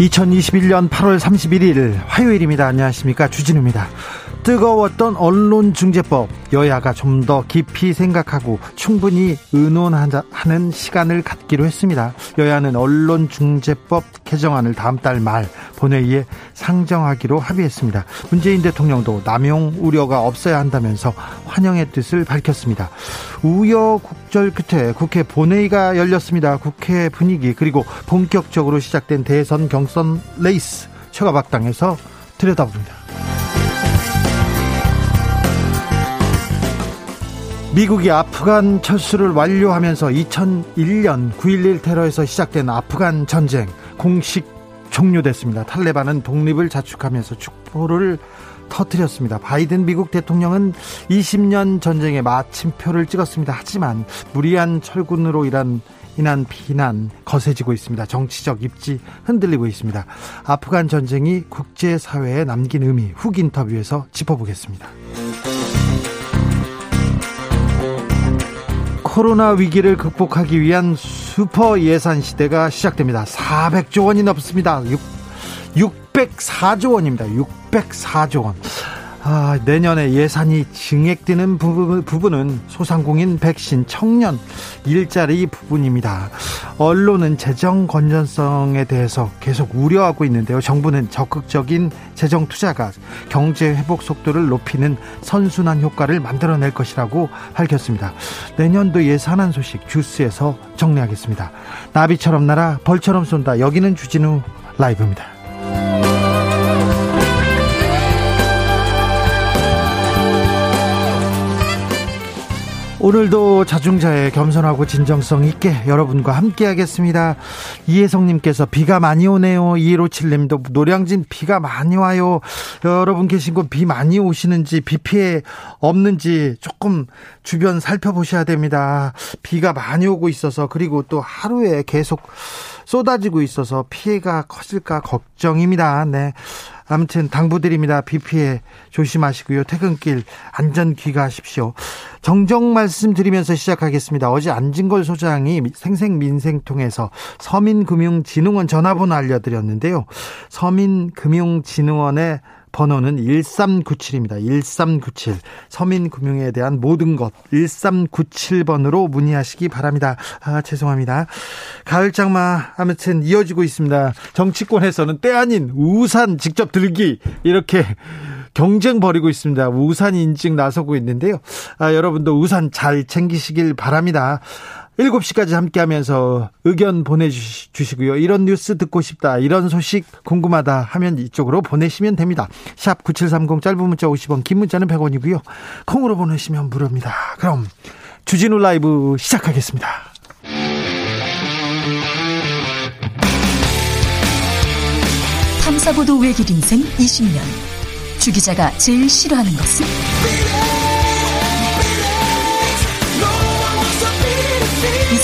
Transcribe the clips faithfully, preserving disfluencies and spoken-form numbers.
이천이십일년 팔월 삼십일일 화요일입니다. 안녕하십니까, 주진우입니다. 뜨거웠던 언론중재법, 여야가 좀 더 깊이 생각하고 충분히 의논하는 시간을 갖기로 했습니다. 여야는 언론중재법 개정안을 다음 달 말 본회의에 상정하기로 합의했습니다. 문재인 대통령도 남용 우려가 없어야 한다면서 환영의 뜻을 밝혔습니다. 우여곡절 끝에 국회 본회의가 열렸습니다. 국회 분위기, 그리고 본격적으로 시작된 대선 경선 레이스, 최가박당에서 들여다봅니다. 미국이 아프간 철수를 완료하면서 이천일년 구일일 테러에서 시작된 아프간 전쟁 공식 종료됐습니다. 탈레반은 독립을 자축하면서 축포를 터뜨렸습니다. 바이든 미국 대통령은 이십년 전쟁의 마침표를 찍었습니다. 하지만 무리한 철군으로 인한 비난 거세지고 있습니다. 정치적 입지 흔들리고 있습니다. 아프간 전쟁이 국제사회에 남긴 의미, 훅 인터뷰에서 짚어보겠습니다. 코로나 위기를 극복하기 위한 슈퍼 예산 시대가 시작됩니다. 사백조 원이 넘습니다. 육백사조 원입니다. 육백사조 원. 아, 내년에 예산이 증액되는 부분, 부분은 소상공인, 백신, 청년, 일자리 부분입니다. 언론은 재정 건전성에 대해서 계속 우려하고 있는데요. 정부는 적극적인 재정 투자가 경제 회복 속도를 높이는 선순환 효과를 만들어낼 것이라고 밝혔습니다. 내년도 예산안 소식 주스에서 정리하겠습니다. 나비처럼 날아 벌처럼 쏜다. 여기는 주진우 라이브입니다. 오늘도 자중자애, 겸손하고 진정성 있게 여러분과 함께 하겠습니다. 이혜성님께서 비가 많이 오네요. 이일오칠님도 노량진 비가 많이 와요. 여러분 계신 곳 비 많이 오시는지, 비 피해 없는지 조금 주변 살펴보셔야 됩니다. 비가 많이 오고 있어서, 그리고 또 하루에 계속 쏟아지고 있어서 피해가 커질까 걱정입니다. 네, 아무튼 당부드립니다. 비 피해 조심하시고요. 퇴근길 안전 귀가하십시오. 정정 말씀드리면서 시작하겠습니다. 어제 안진걸 소장이 생생민생통에서 서민금융진흥원 전화번호 알려드렸는데요. 서민금융진흥원의 번호는 일삼구칠입니다. 일삼구칠. 서민금융에 대한 모든 것 일삼구칠 번으로 문의하시기 바랍니다. 아, 죄송합니다. 가을장마 아무튼 이어지고 있습니다. 정치권에서는 때 아닌 우산 직접 들기, 이렇게 경쟁 벌이고 있습니다. 우산 인증 나서고 있는데요. 아, 여러분도 우산 잘 챙기시길 바랍니다. 일곱 시까지 함께하면서 의견 보내주시고요. 이런 뉴스 듣고 싶다, 이런 소식 궁금하다 하면 이쪽으로 보내시면 됩니다. 샵 구칠삼공, 짧은 문자 오십 원, 긴 문자는 백 원이고요. 콩으로 보내시면 무료입니다. 그럼 주진우 라이브 시작하겠습니다. 탐사보도 외길 인생 이십년. 주 기자가 제일 싫어하는 것은? 이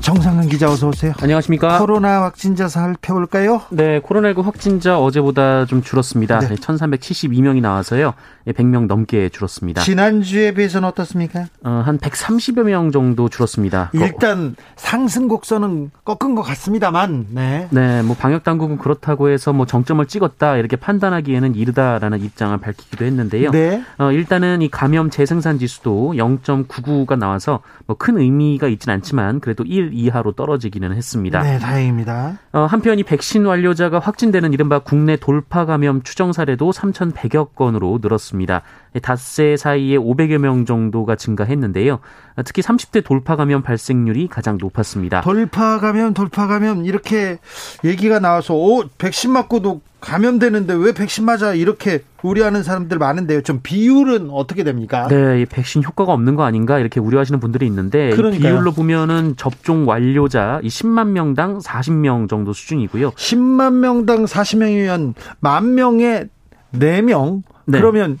정상근 기자, 어서 오세요. 안녕하십니까. 코로나 확진자 살펴볼까요? 네, 코로나십구 확진자 어제보다 좀 줄었습니다. 네. 천삼백칠십이명이 나와서요, 백명 넘게 줄었습니다. 지난주에 비해서는 어떻습니까? 어, 한 백삼십여 명 정도 줄었습니다. 일단 거... 상승 곡선은 꺾은 것 같습니다만. 네. 네, 뭐 방역 당국은 그렇다고 해서 뭐 정점을 찍었다 이렇게 판단하기에는 이르다라는 입장을 밝히기도 했는데요. 네. 어, 일단은 이 감염 재생산 지수도 영점구구가 나와서 뭐 큰 의미가 있진 않지만 그래도 일 이하로 떨어지기는 했습니다. 네, 다행입니다. 어, 한편 이 백신 완료자가 확진되는 이른바 국내 돌파 감염 추정 사례도 삼천백여 건으로 늘었습니다. 닷새 사이에 오백여 명 정도가 증가했는데요. 특히 삼십 대 돌파 감염 발생률이 가장 높았습니다. 돌파 감염, 돌파 감염 이렇게 얘기가 나와서 오, 백신 맞고도 감염되는데 왜 백신 맞아 이렇게 우려하는 사람들 많은데요. 좀 비율은 어떻게 됩니까? 네, 백신 효과가 없는 거 아닌가 이렇게 우려하시는 분들이 있는데 그러니까요. 비율로 보면은 접종 완료자 이 십만 명당 사십 명 정도 수준이고요. 십만 명당 사십 명이면 만 명에 네 명? 네. 그러면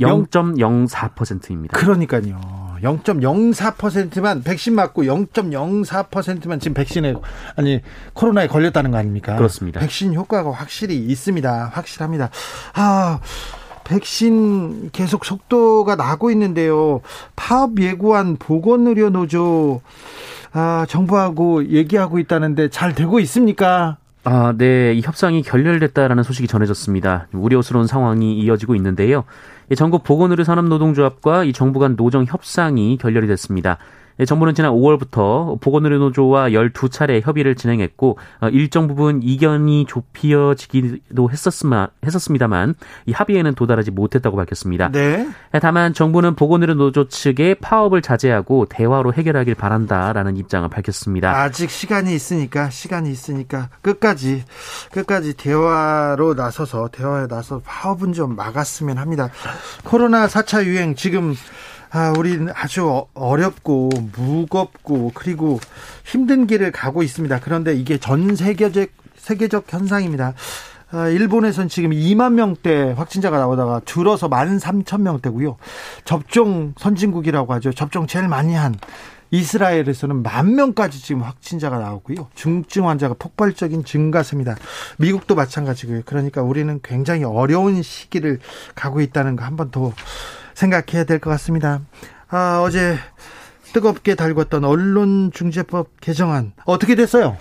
영 점 영사 퍼센트입니다. 그러니까요. 영 점 영사 퍼센트만 백신 맞고 영 점 영사 퍼센트만 지금 백신에 아니 코로나에 걸렸다는 거 아닙니까? 그렇습니다. 백신 효과가 확실히 있습니다. 확실합니다. 아, 백신 계속 속도가 나고 있는데요. 파업 예고한 보건의료노조 아, 정부하고 얘기하고 있다는데 잘 되고 있습니까? 아, 네. 이 협상이 결렬됐다라는 소식이 전해졌습니다. 우려스러운 상황이 이어지고 있는데요. 전국 보건의료산업노동조합과 이 정부 간 노정 협상이 결렬이 됐습니다. 정부는 지난 오월부터 보건의료노조와 열두 차례 협의를 진행했고 일정 부분 이견이 좁혀지기도 했었습니다만 이 합의에는 도달하지 못했다고 밝혔습니다. 네. 다만 정부는 보건의료노조 측의 파업을 자제하고 대화로 해결하길 바란다라는 입장을 밝혔습니다. 아직 시간이 있으니까 시간이 있으니까 끝까지 끝까지 대화로 나서서 대화에 나서 파업은 좀 막았으면 합니다. 코로나 사 차 유행 지금 아, 우린 아주 어렵고 무겁고 그리고 힘든 길을 가고 있습니다. 그런데 이게 전 세계적 세계적 현상입니다. 아, 일본에선 지금 이만 명대 확진자가 나오다가 줄어서 만 삼천 명대고요. 접종 선진국이라고 하죠. 접종 제일 많이 한 이스라엘에서는 만 명까지 지금 확진자가 나오고요. 중증 환자가 폭발적인 증가세입니다. 미국도 마찬가지고요. 그러니까 우리는 굉장히 어려운 시기를 가고 있다는 거 한 번 더 생각해야 될 것 같습니다. 아, 어제 뜨겁게 달궜던 언론중재법 개정안 어떻게 됐어요?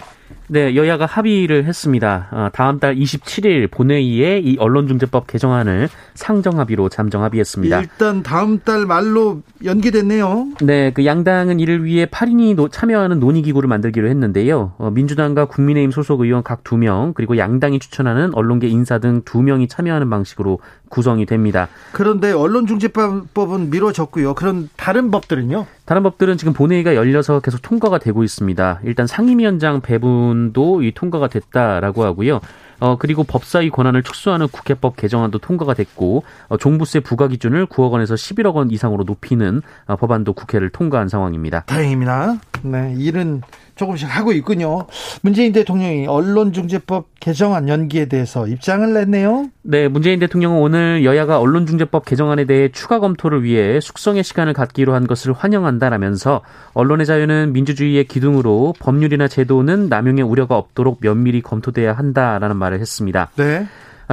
네, 여야가 합의를 했습니다. 다음 달 이십칠일 본회의에 이 언론중재법 개정안을 상정합의로 잠정 합의했습니다. 일단 다음 달 말로 연기됐네요. 네, 그 양당은 이를 위해 팔 인이 참여하는 논의기구를 만들기로 했는데요. 민주당과 국민의힘 소속 의원 각 두 명 그리고 양당이 추천하는 언론계 인사 등 두 명이 참여하는 방식으로 구성이 됩니다. 그런데 언론중재법은 미뤄졌고요. 그런 다른 법들은요? 다른 법들은 지금 본회의가 열려서 계속 통과가 되고 있습니다. 일단 상임위원장 배분도 이 통과가 됐다라고 하고요. 어, 그리고 법사위 권한을 축소하는 국회법 개정안도 통과가 됐고 어, 종부세 부과 기준을 구억 원에서 십일억 원 이상으로 높이는 어, 법안도 국회를 통과한 상황입니다. 다행입니다. 네, 일은 조금씩 하고 있군요. 문재인 대통령이 언론중재법 개정안 연기에 대해서 입장을 냈네요. 네, 문재인 대통령은 오늘 여야가 언론중재법 개정안에 대해 추가 검토를 위해 숙성의 시간을 갖기로 한 것을 환영한다라면서 언론의 자유는 민주주의의 기둥으로 법률이나 제도는 남용의 우려가 없도록 면밀히 검토돼야 한다라는 말을 했습니다. 네.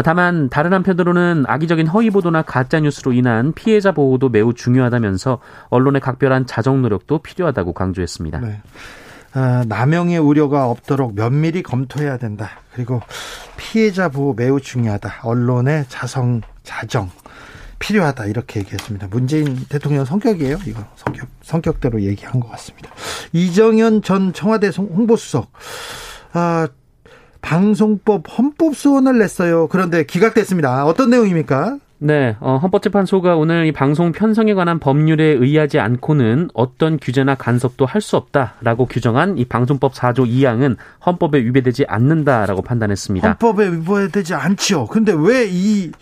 다만 다른 한편으로는 악의적인 허위보도나 가짜뉴스로 인한 피해자 보호도 매우 중요하다면서 언론의 각별한 자정 노력도 필요하다고 강조했습니다. 네. 어, 남용의 우려가 없도록 면밀히 검토해야 된다. 그리고 피해자 보호 매우 중요하다. 언론의 자성, 자정 필요하다. 이렇게 얘기했습니다. 문재인 대통령 성격이에요. 이거 성격, 성격대로 얘기한 것 같습니다. 이정현 전 청와대 홍보수석. 아, 방송법 헌법 소원을 냈어요. 그런데 기각됐습니다. 어떤 내용입니까? 네, 어, 헌법재판소가 오늘 이 방송 편성에 관한 법률에 의하지 않고는 어떤 규제나 간섭도 할 수 없다라고 규정한 이 방송법 사조 이항은 헌법에 위배되지 않는다라고 판단했습니다. 헌법에 위배되지 않죠. 근데 왜 이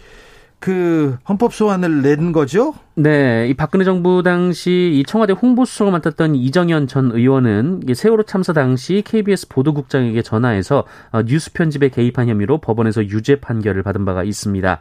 그 헌법 소원을 낸 거죠? 네, 이 박근혜 정부 당시 이 청와대 홍보수석을 맡았던 이정현 전 의원은 세월호 참사 당시 케이비에스 보도국장에게 전화해서 뉴스 편집에 개입한 혐의로 법원에서 유죄 판결을 받은 바가 있습니다.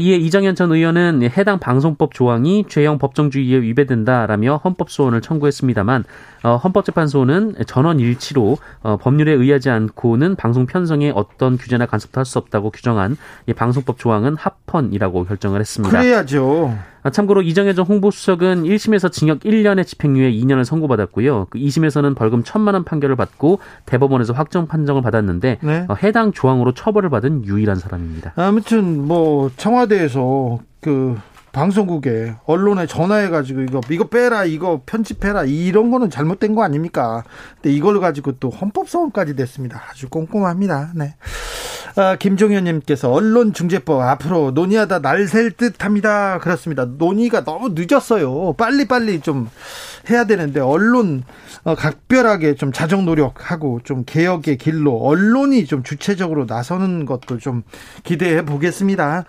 이에 이정현 전 의원은 해당 방송법 조항이 죄형 법정주의에 위배된다라며 헌법 소원을 청구했습니다만 헌법재판소는 전원 일치로 법률에 의하지 않고는 방송 편성에 어떤 규제나 간섭도 할 수 없다고 규정한 방송법 조항은 합헌이라고 결정을 했습니다. 그래야죠. 참고로 이정현 전 홍보수석은 일심에서 징역 일 년에 집행유예 이 년을 선고받았고요. 이심에서는 벌금 천만 원 판결을 받고 대법원에서 확정 판정을 받았는데 네. 해당 조항으로 처벌을 받은 유일한 사람입니다. 아무튼 뭐 청와대에서 그 방송국에 언론에 전화해가지고 이거 이거 빼라, 이거 편집해라, 이런 거는 잘못된 거 아닙니까? 근데 이걸 가지고 또 헌법소원까지 냈습니다. 아주 꼼꼼합니다. 네. 아, 김종현님께서 언론중재법 앞으로 논의하다 날 셀 듯합니다. 그렇습니다. 논의가 너무 늦었어요. 빨리빨리 좀 해야 되는데 언론 어, 각별하게 좀 자정 노력하고 좀 개혁의 길로 언론이 좀 주체적으로 나서는 것도 좀 기대해 보겠습니다.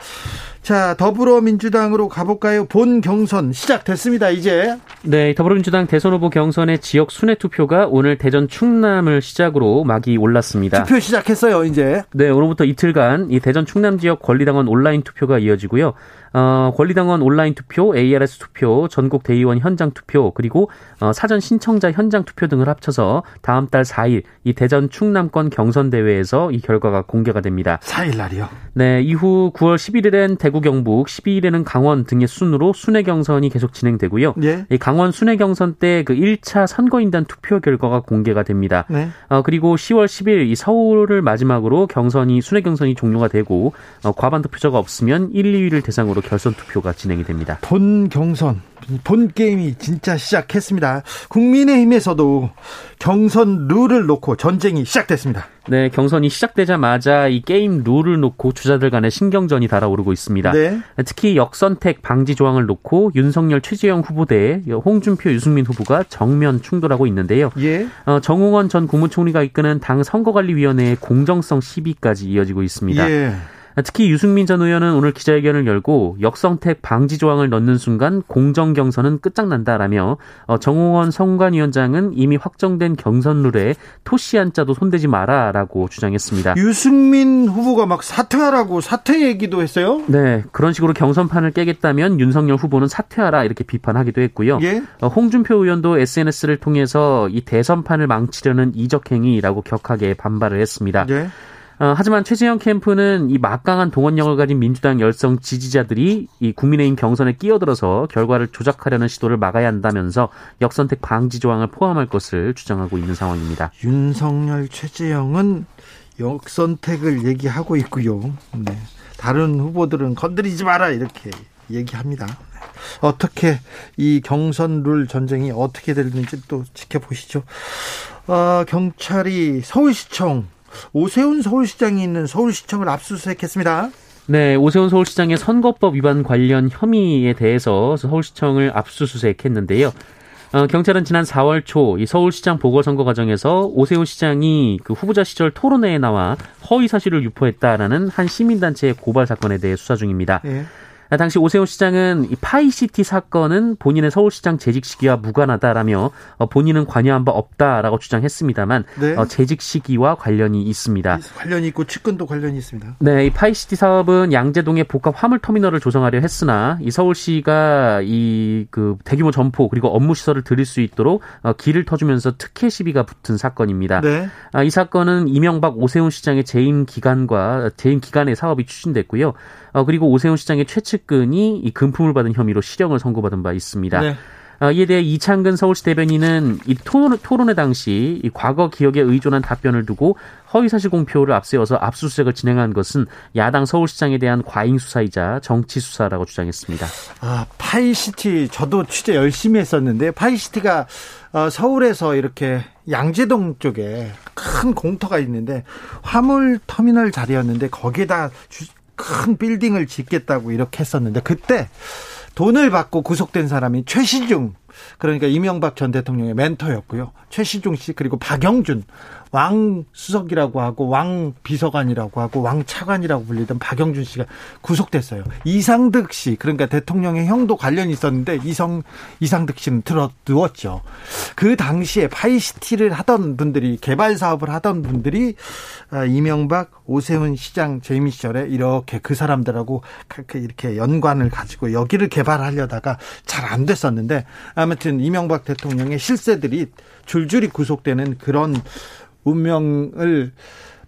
자, 더불어민주당으로 가볼까요? 본 경선 시작됐습니다. 이제 네, 더불어민주당 대선 후보 경선의 지역 순회 투표가 오늘 대전 충남을 시작으로 막이 올랐습니다. 투표 시작했어요, 이제. 네, 오늘부터 이틀간 이 대전 충남 지역 권리당원 온라인 투표가 이어지고요. 어, 권리당원 온라인 투표, 에이알에스 투표, 전국 대의원 현장 투표, 그리고 어, 사전 신청자 현장 투표 등을 합쳐서 다음 달 사 일 이 대전 충남권 경선 대회에서 이 결과가 공개가 됩니다. 사 일 날이요? 네, 이후 구월 십일일엔 대구 경북, 십이일에는 강원 등의 순으로 순회 경선이 계속 진행되고요. 예? 이 강원 순회 경선 때 그 일 차 선거인단 투표 결과가 공개가 됩니다. 네? 어, 그리고 시월 십일 이 서울을 마지막으로 경선이 순회 경선이 종료가 되고 어, 과반 득표자가 없으면 일, 이위를 대상으로 결선 투표가 진행이 됩니다. 본 경선, 본 게임이 진짜 시작했습니다. 국민의힘에서도 경선 룰을 놓고 전쟁이 시작됐습니다. 네, 경선이 시작되자마자 이 게임 룰을 놓고 주자들 간의 신경전이 달아오르고 있습니다. 네. 특히 역선택 방지 조항을 놓고 윤석열, 최재형 후보대에 홍준표, 유승민 후보가 정면 충돌하고 있는데요. 예. 어, 정홍원 전 국무총리가 이끄는 당 선거관리위원회의 공정성 시비까지 이어지고 있습니다. 예. 특히 유승민 전 의원은 오늘 기자회견을 열고 역선택 방지 조항을 넣는 순간 공정 경선은 끝장난다라며 정홍원 선관위원장은 이미 확정된 경선 룰에 토시 한자도 손대지 마라라고 주장했습니다. 유승민 후보가 막 사퇴하라고 사퇴 얘기도 했어요? 네, 그런 식으로 경선판을 깨겠다면 윤석열 후보는 사퇴하라 이렇게 비판하기도 했고요. 예? 홍준표 의원도 에스엔에스를 통해서 이 대선판을 망치려는 이적행위라고 격하게 반발을 했습니다. 예? 어, 하지만 최재형 캠프는 이 막강한 동원력을 가진 민주당 열성 지지자들이 이 국민의힘 경선에 끼어들어서 결과를 조작하려는 시도를 막아야 한다면서 역선택 방지 조항을 포함할 것을 주장하고 있는 상황입니다. 윤석열, 최재형은 역선택을 얘기하고 있고요. 네. 다른 후보들은 건드리지 마라 이렇게 얘기합니다. 어떻게 이 경선 룰 전쟁이 어떻게 되는지 또 지켜보시죠. 어, 경찰이 서울시청 오세훈 서울시장이 있는 서울시청을 압수수색했습니다. 네, 오세훈 서울시장의 선거법 위반 관련 혐의에 대해서 서울시청을 압수수색했는데요. 어, 경찰은 지난 사월 초 이 서울시장 보궐선거 과정에서 오세훈 시장이 그 후보자 시절 토론회에 나와 허위 사실을 유포했다라는 한 시민단체의 고발 사건에 대해 수사 중입니다. 네. 당시 오세훈 시장은 이 파이시티 사건은 본인의 서울시장 재직 시기와 무관하다라며 본인은 관여한 바 없다라고 주장했습니다만 네. 재직 시기와 관련이 있습니다. 관련이 있고 측근도 관련이 있습니다. 네, 이 파이시티 사업은 양재동의 복합 화물터미널을 조성하려 했으나 이 서울시가 이 그 대규모 점포 그리고 업무 시설을 들일 수 있도록 길을 터주면서 특혜 시비가 붙은 사건입니다. 네. 이 사건은 이명박 오세훈 시장의 재임 기간과 재임 기간에 사업이 추진됐고요. 그리고 오세훈 시장의 최측 측근이 이 금품을 받은 혐의로 실형을 선고받은 바 있습니다. 네. 아, 이에 대해 이창근 서울시 대변인은 이 토론, 토론회 당시 이 과거 기억에 의존한 답변을 두고 허위사실 공표를 앞세워서 압수수색을 진행한 것은 야당 서울시장에 대한 과잉수사이자 정치수사라고 주장했습니다. 아, 파이시티 저도 취재 열심히 했었는데 파이시티가 어, 서울에서 이렇게 양재동 쪽에 큰 공터가 있는데 화물터미널 자리였는데 거기에다 주, 큰 빌딩을 짓겠다고 이렇게 했었는데 그때 돈을 받고 구속된 사람이 최시중, 그러니까 이명박 전 대통령의 멘토였고요. 최시중 씨 그리고 박영준, 왕수석이라고 하고 왕비서관이라고 하고 왕차관이라고 불리던 박영준 씨가 구속됐어요. 이상득 씨, 그러니까 대통령의 형도 관련이 있었는데 이성, 이상득 씨는 들어 누웠죠. 그 당시에 파이시티를 하던 분들이, 개발사업을 하던 분들이 이명박 오세훈 시장 재임 시절에 이렇게 그 사람들하고 이렇게 연관을 가지고 여기를 개발하려다가 잘 안 됐었는데 아무튼 이명박 대통령의 실세들이 줄줄이 구속되는 그런 운명을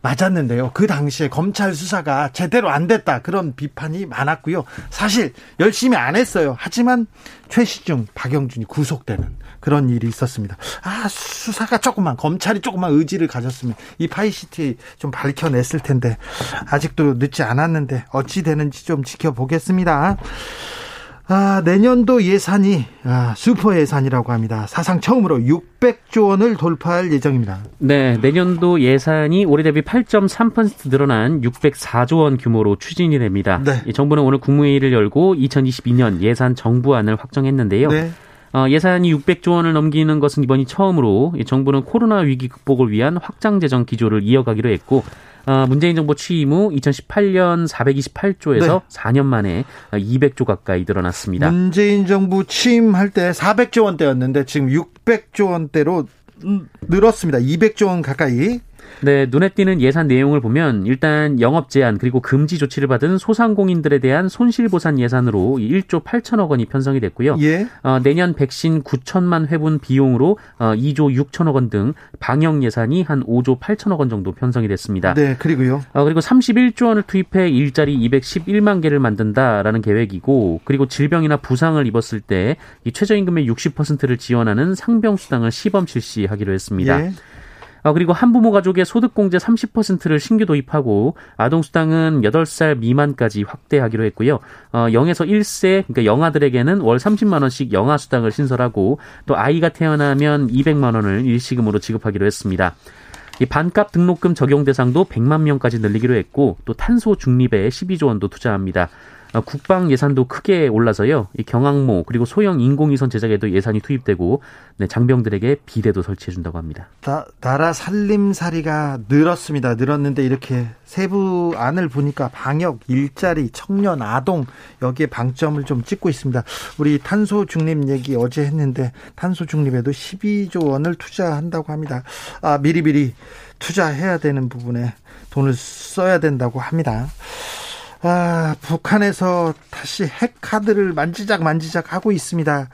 맞았는데요. 그 당시에 검찰 수사가 제대로 안 됐다 그런 비판이 많았고요. 사실 열심히 안 했어요. 하지만 최시중, 박영준이 구속되는 그런 일이 있었습니다. 아, 수사가 조금만, 검찰이 조금만 의지를 가졌으면 이 파이시티 좀 밝혀냈을 텐데 아직도 늦지 않았는데 어찌 되는지 좀 지켜보겠습니다. 아, 내년도 예산이 아, 슈퍼 예산이라고 합니다. 사상 처음으로 육백조 원을 돌파할 예정입니다. 네, 내년도 예산이 올해 대비 팔 점 삼 퍼센트 늘어난 육백사조 원 규모로 추진이 됩니다. 네. 정부는 오늘 국무회의를 열고 이천이십이년 예산 정부안을 확정했는데요. 네. 어, 예산이 육백조 원을 넘기는 것은 이번이 처음으로 정부는 코로나 위기 극복을 위한 확장 재정 기조를 이어가기로 했고, 어, 문재인 정부 취임 후 이천십팔년 사백이십팔조에서 네. 사 년 만에 이백조 가까이 늘어났습니다. 문재인 정부 취임할 때 사백조 원대였는데 지금 육백조 원대로 늘었습니다. 이백조 원 가까이. 네, 눈에 띄는 예산 내용을 보면 일단 영업 제한 그리고 금지 조치를 받은 소상공인들에 대한 손실보상 예산으로 일조 팔천억 원이 편성이 됐고요. 예. 어, 내년 백신 구천만 회분 비용으로 어, 이조 육천억 원 등 방역 예산이 한 오조 팔천억 원 정도 편성이 됐습니다. 네, 그리고요. 어, 그리고 삼십일조 원을 투입해 일자리 이백십일만 개를 만든다라는 계획이고, 그리고 질병이나 부상을 입었을 때 이 최저임금의 육십 퍼센트를 지원하는 상병수당을 시범 실시하기로 했습니다. 예. 그리고 한부모 가족의 소득공제 삼십 퍼센트를 신규 도입하고 아동수당은 여덟 살 미만까지 확대하기로 했고요. 어, 영에서 일 세, 그러니까 영아들에게는 월 삼십만 원씩 영아수당을 신설하고 또 아이가 태어나면 이백만 원을 일시금으로 지급하기로 했습니다. 이 반값 등록금 적용 대상도 백만 명까지 늘리기로 했고 또 탄소 중립에 십이조 원도 투자합니다. 국방 예산도 크게 올라서요. 이 경항모 그리고 소형 인공위성 제작에도 예산이 투입되고 네, 장병들에게 비대도 설치해준다고 합니다. 나, 나라 살림살이가 늘었습니다. 늘었는데 이렇게 세부안을 보니까 방역, 일자리, 청년, 아동 여기에 방점을 좀 찍고 있습니다. 우리 탄소 중립 얘기 어제 했는데 탄소 중립에도 십이조 원을 투자한다고 합니다. 아, 미리미리 투자해야 되는 부분에 돈을 써야 된다고 합니다. 아, 북한에서 다시 핵 카드를 만지작 만지작 하고 있습니다.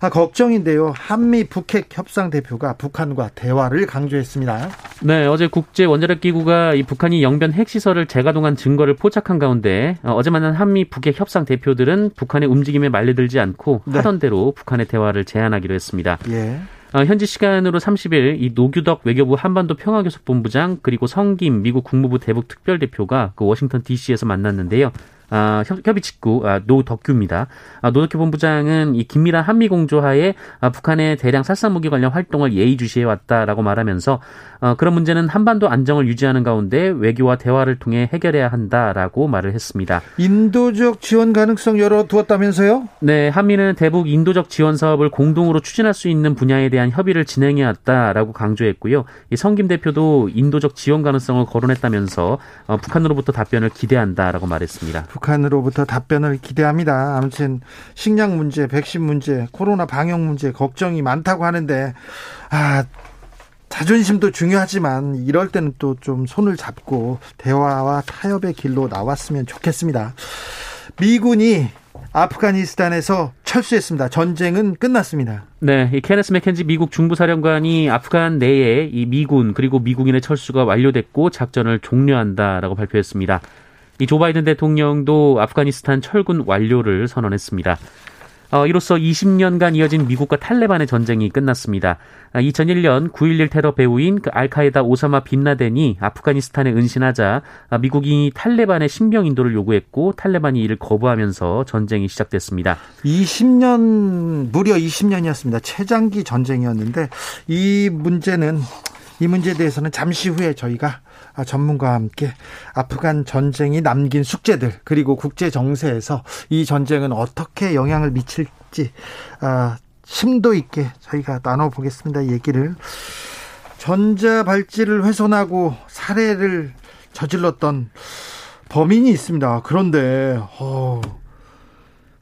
아, 걱정인데요. 한미 북핵 협상 대표가 북한과 대화를 강조했습니다. 네, 어제 국제 원자력 기구가 이 북한이 영변 핵 시설을 재가동한 증거를 포착한 가운데 어, 어제 만난 한미 북핵 협상 대표들은 북한의 움직임에 말려들지 않고 네. 하던 대로 북한의 대화를 제안하기로 했습니다. 예. 어, 현지 시간으로 삼십일 이 노규덕 외교부 한반도 평화교섭 본부장 그리고 성김 미국 국무부 대북 특별대표가 그 워싱턴 디씨에서 만났는데요. 아, 협, 협의 직구 아, 노덕규입니다. 아, 노덕규 본부장은 이 긴밀한 한미 공조하에 아, 북한의 대량 살상무기 관련 활동을 예의주시해 왔다라고 말하면서 아, 그런 문제는 한반도 안정을 유지하는 가운데 외교와 대화를 통해 해결해야 한다라고 말을 했습니다. 인도적 지원 가능성 열어두었다면서요? 네, 한미는 대북 인도적 지원 사업을 공동으로 추진할 수 있는 분야에 대한 협의를 진행해 왔다라고 강조했고요. 이 성김 대표도 인도적 지원 가능성을 거론했다면서 어, 북한으로부터 답변을 기대한다라고 말했습니다. 북한으로부터 답변을 기대합니다. 아무튼 식량 문제, 백신 문제, 코로나 방역 문제 걱정이 많다고 하는데 아, 자존심도 중요하지만 이럴 때는 또 좀 손을 잡고 대화와 타협의 길로 나왔으면 좋겠습니다. 미군이 아프가니스탄에서 철수했습니다. 전쟁은 끝났습니다. 네, 이 케네스 맥켄지 미국 중부사령관이 아프간 내에 이 미군 그리고 미국인의 철수가 완료됐고 작전을 종료한다라고 발표했습니다. 이 조 바이든 대통령도 아프가니스탄 철군 완료를 선언했습니다. 어, 이로써 이십년간 이어진 미국과 탈레반의 전쟁이 끝났습니다. 아, 이천일년 구일일 테러 배후인 그 알카에다 오사마 빈라덴이 아프가니스탄에 은신하자 아, 미국이 탈레반의 신병 인도를 요구했고 탈레반이 이를 거부하면서 전쟁이 시작됐습니다. 이십 년, 무려 이십년이었습니다. 최장기 전쟁이었는데 이 문제는 이 문제에 대해서는 잠시 후에 저희가 전문가와 함께 아프간 전쟁이 남긴 숙제들 그리고 국제 정세에서 이 전쟁은 어떻게 영향을 미칠지 심도 있게 저희가 나눠보겠습니다. 얘기를 전자발찌를 훼손하고 살해를 저질렀던 범인이 있습니다. 그런데 어,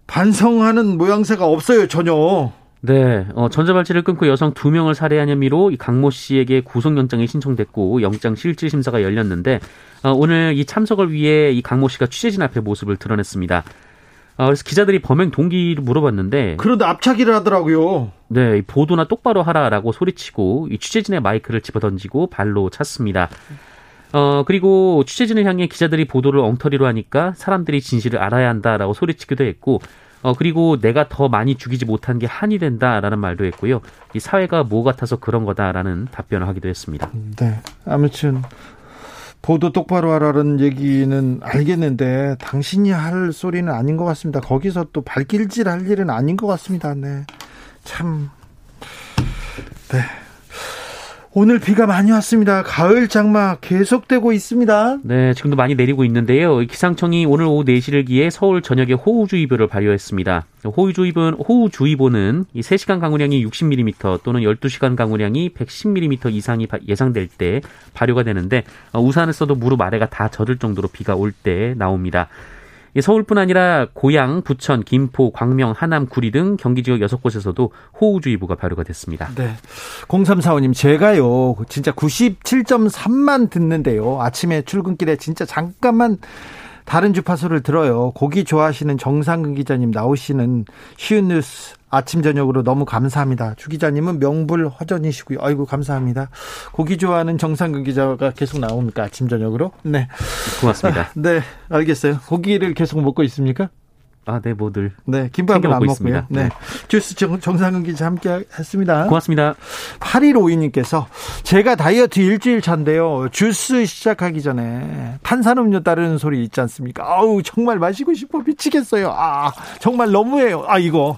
반성하는 모양새가 없어요. 전혀. 네, 어, 전자발찌를 끊고 여성 두 명을 살해한 혐의로 이 강모 씨에게 구속영장이 신청됐고 영장 실질 심사가 열렸는데 어, 오늘 이 참석을 위해 이 강모 씨가 취재진 앞에 모습을 드러냈습니다. 어, 그래서 기자들이 범행 동기를 물어봤는데 그런데 압착이를 하더라고요. 네, 보도나 똑바로 하라라고 소리치고 이 취재진의 마이크를 집어던지고 발로 찼습니다. 어, 그리고 취재진을 향해 기자들이 보도를 엉터리로 하니까 사람들이 진실을 알아야 한다라고 소리치기도 했고. 어, 그리고 내가 더 많이 죽이지 못한 게 한이 된다라는 말도 했고요. 이 사회가 뭐 같아서 그런 거다라는 답변을 하기도 했습니다. 네. 아무튼 보도 똑바로 하라는 얘기는 알겠는데 당신이 할 소리는 아닌 것 같습니다. 거기서 또 발길질 할 일은 아닌 것 같습니다. 네, 참. 네. 오늘 비가 많이 왔습니다. 가을 장마 계속되고 있습니다. 네, 지금도 많이 내리고 있는데요. 기상청이 오늘 오후 네 시를 기해 서울 전역에 호우주의보를 발효했습니다. 호우주의보는, 호우주의보는 세 시간 강우량이 육십 밀리미터 또는 열두 시간 강우량이 백십 밀리미터 이상이 예상될 때 발효가 되는데 우산을 써도 무릎 아래가 다 젖을 정도로 비가 올 때 나옵니다. 서울뿐 아니라 고양, 부천, 김포, 광명, 하남, 구리 등 경기 지역 여섯 곳에서도 호우주의보가 발효가 됐습니다. 네, 공삼사오 님 제가요 진짜 구십칠 점 삼만 듣는데요. 아침에 출근길에 진짜 잠깐만 다른 주파수를 들어요. 고기 좋아하시는 정상근 기자님 나오시는 쉬운 뉴스 아침 저녁으로 너무 감사합니다. 주 기자님은 명불허전이시고요. 아이고 감사합니다. 고기 좋아하는 정상근 기자가 계속 나옵니까? 아침 저녁으로? 네. 고맙습니다. 아, 네, 알겠어요. 고기를 계속 먹고 있습니까? 아, 네, 뭐 늘. 네, 김밥은 안 먹고요. 네. 네. 주스 정상근 기자 함께 했습니다. 고맙습니다. 팔일오이 님께서 제가 다이어트 일주일 차인데요. 주스 시작하기 전에 탄산음료 따르는 소리 있지 않습니까? 아우, 정말 마시고 싶어 미치겠어요. 아, 정말 너무해요. 아, 이거.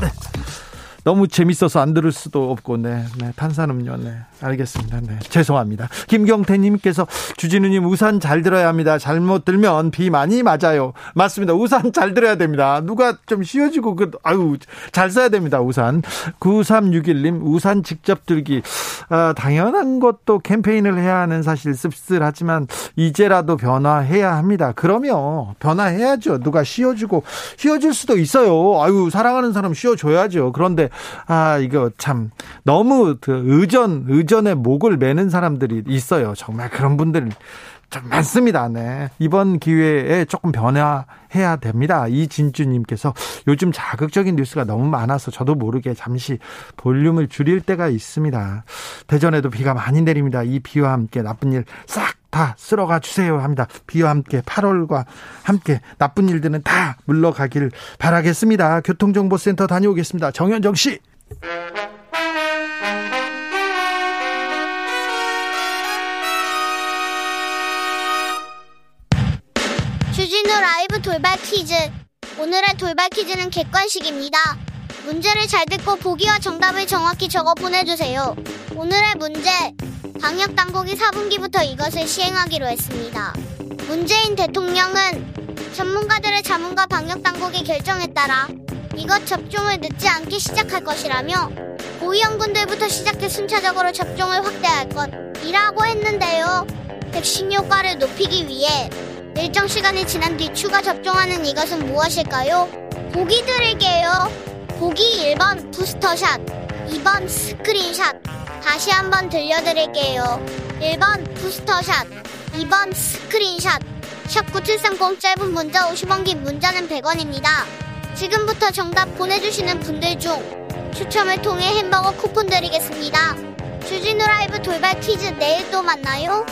네. 너무 재밌어서 안 들을 수도 없고, 네, 네, 탄산음료, 네, 알겠습니다, 네, 죄송합니다. 김경태님께서 주진우님 우산 잘 들어야 합니다. 잘못 들면 비 많이 맞아요. 맞습니다. 우산 잘 들어야 됩니다. 누가 좀 씌워주고 그, 아유, 잘 써야 됩니다. 우산. 구삼육일 님 우산 직접 들기, 아, 당연한 것도 캠페인을 해야 하는 사실 씁쓸하지만 이제라도 변화해야 합니다. 그러면 변화해야죠. 누가 씌워주고 씌워줄 수도 있어요. 아유, 사랑하는 사람 씌워줘야죠. 그런데 아, 이거 참 너무 의전 의전에 목을 매는 사람들이 있어요. 정말 그런 분들 좀 많습니다. 네. 이번 기회에 조금 변화해야 됩니다. 이진주님께서 요즘 자극적인 뉴스가 너무 많아서 저도 모르게 잠시 볼륨을 줄일 때가 있습니다. 대전에도 비가 많이 내립니다. 이 비와 함께 나쁜 일 싹 다 쓸어가 주세요 합니다. 비와 함께 팔월과 함께 나쁜 일들은 다 물러가길 바라겠습니다. 교통정보센터 다녀오겠습니다. 정현정 씨. 주진우 라이브 돌발 퀴즈. 오늘의 돌발 퀴즈는 객관식입니다. 문제를 잘 듣고 보기와 정답을 정확히 적어 보내주세요. 오늘의 문제. 방역당국이 사분기부터 이것을 시행하기로 했습니다. 문재인 대통령은 전문가들의 자문과 방역당국의 결정에 따라 이것 접종을 늦지 않게 시작할 것이라며 고위험군들부터 시작해 순차적으로 접종을 확대할 것이라고 했는데요. 백신 효과를 높이기 위해 일정 시간이 지난 뒤 추가 접종하는 이것은 무엇일까요? 보기 드릴게요. 보기 일 번 부스터샷, 이 번 스크린샷. 다시 한번 들려드릴게요. 일 번 부스터샷, 이 번 스크린샷. 샵 구칠삼공 짧은 문자 오십 원, 긴 문자는 백 원입니다. 지금부터 정답 보내주시는 분들 중 추첨을 통해 햄버거 쿠폰 드리겠습니다. 주진우 라이브 돌발 퀴즈 내일 또 만나요.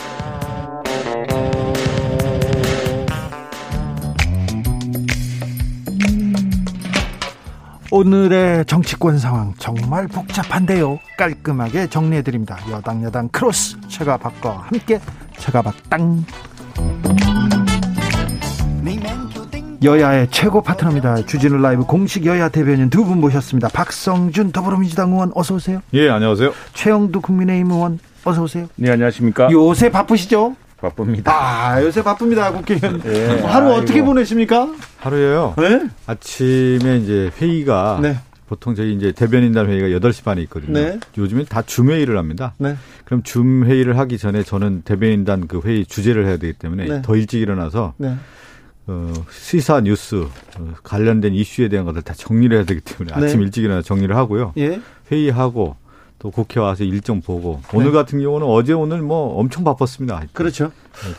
오늘의 정치권 상황 정말 복잡한데요. 깔끔하게 정리해드립니다. 여당 여당 크로스 최가박과 함께 최가박당. 여야의 최고 파트너입니다. 주진우 라이브 공식 여야 대변인 두 분 모셨습니다. 박성준 더불어민주당 의원 어서 오세요. 예, 안녕하세요. 최영두 국민의힘 의원 어서 오세요. 네, 안녕하십니까. 요새 바쁘시죠? 바쁩니다. 아, 요새 바쁩니다. 국회의원. 예, 하루 아이고. 어떻게 보내십니까? 하루에요. 네? 아침에 이제 회의가 네. 보통 저희 이제 대변인단 회의가 여덟 시 반에 있거든요. 네. 요즘엔 다 줌 회의를 합니다. 네. 그럼 줌 회의를 하기 전에 저는 대변인단 그 회의 주제를 해야 되기 때문에 네. 더 일찍 일어나서 네. 어, 시사 뉴스 관련된 이슈에 대한 것을 다 정리를 해야 되기 때문에 네. 아침 일찍 일어나 정리를 하고요. 예. 회의하고. 또 국회 와서 일정 보고 오늘 네. 같은 경우는 어제 오늘 뭐 엄청 바빴습니다. 그렇죠.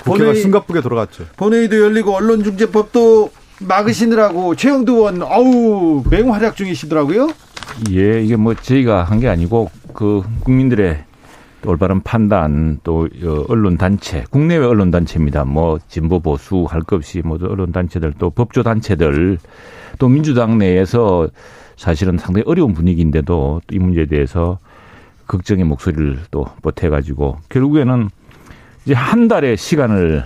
국회가 본회의, 숨가쁘게 돌아갔죠. 본회의도 열리고 언론중재법도 막으시느라고 최영두 의원 아우 맹활약 중이시더라고요. 예, 이게 뭐 저희가 한 게 아니고 그 국민들의 올바른 판단 또 언론 단체 국내외 언론 단체입니다. 뭐 진보 보수 할 것 없이 모두 언론 단체들 또 법조 단체들 또 민주당 내에서 사실은 상당히 어려운 분위기인데도 이 문제에 대해서. 걱정의 목소리를 또 보태가지고 결국에는 이제 한 달의 시간을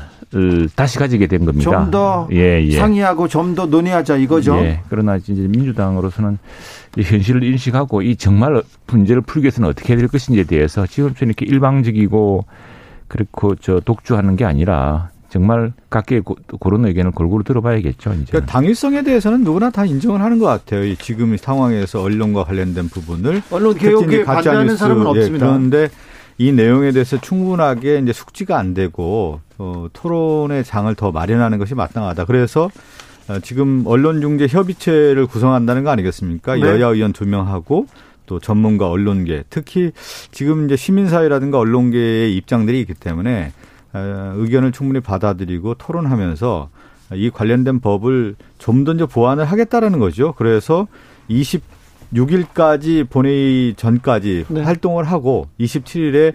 다시 가지게 된 겁니다. 좀 더 예, 예. 상의하고 좀 더 논의하자 이거죠. 예, 그러나 이제 민주당으로서는 현실을 인식하고 이 정말 문제를 풀기 위해서는 어떻게 해야 될 것인지에 대해서 지금처럼 이렇게 일방적이고 그렇고 저 독주하는 게 아니라 정말 각계의 그런 의견을 골고루 들어봐야겠죠. 이제 그러니까 당위성에 대해서는 누구나 다 인정을 하는 것 같아요. 지금 상황에서 언론과 관련된 부분을 언론 개혁에 반대하는 사람은 없습니다. 예, 그런데 이 내용에 대해서 충분하게 이제 숙지가 안 되고 어, 토론의 장을 더 마련하는 것이 마땅하다. 그래서 지금 언론중재협의체를 구성한다는 거 아니겠습니까? 네. 여야 의원 두 명하고 또 전문가 언론계, 특히 지금 이제 시민사회라든가 언론계의 입장들이 있기 때문에 의견을 충분히 받아들이고 토론하면서 이 관련된 법을 좀 더 이제 보완을 하겠다라는 거죠. 그래서 이십육 일까지 본회의 전까지 네. 활동을 하고 이십칠 일에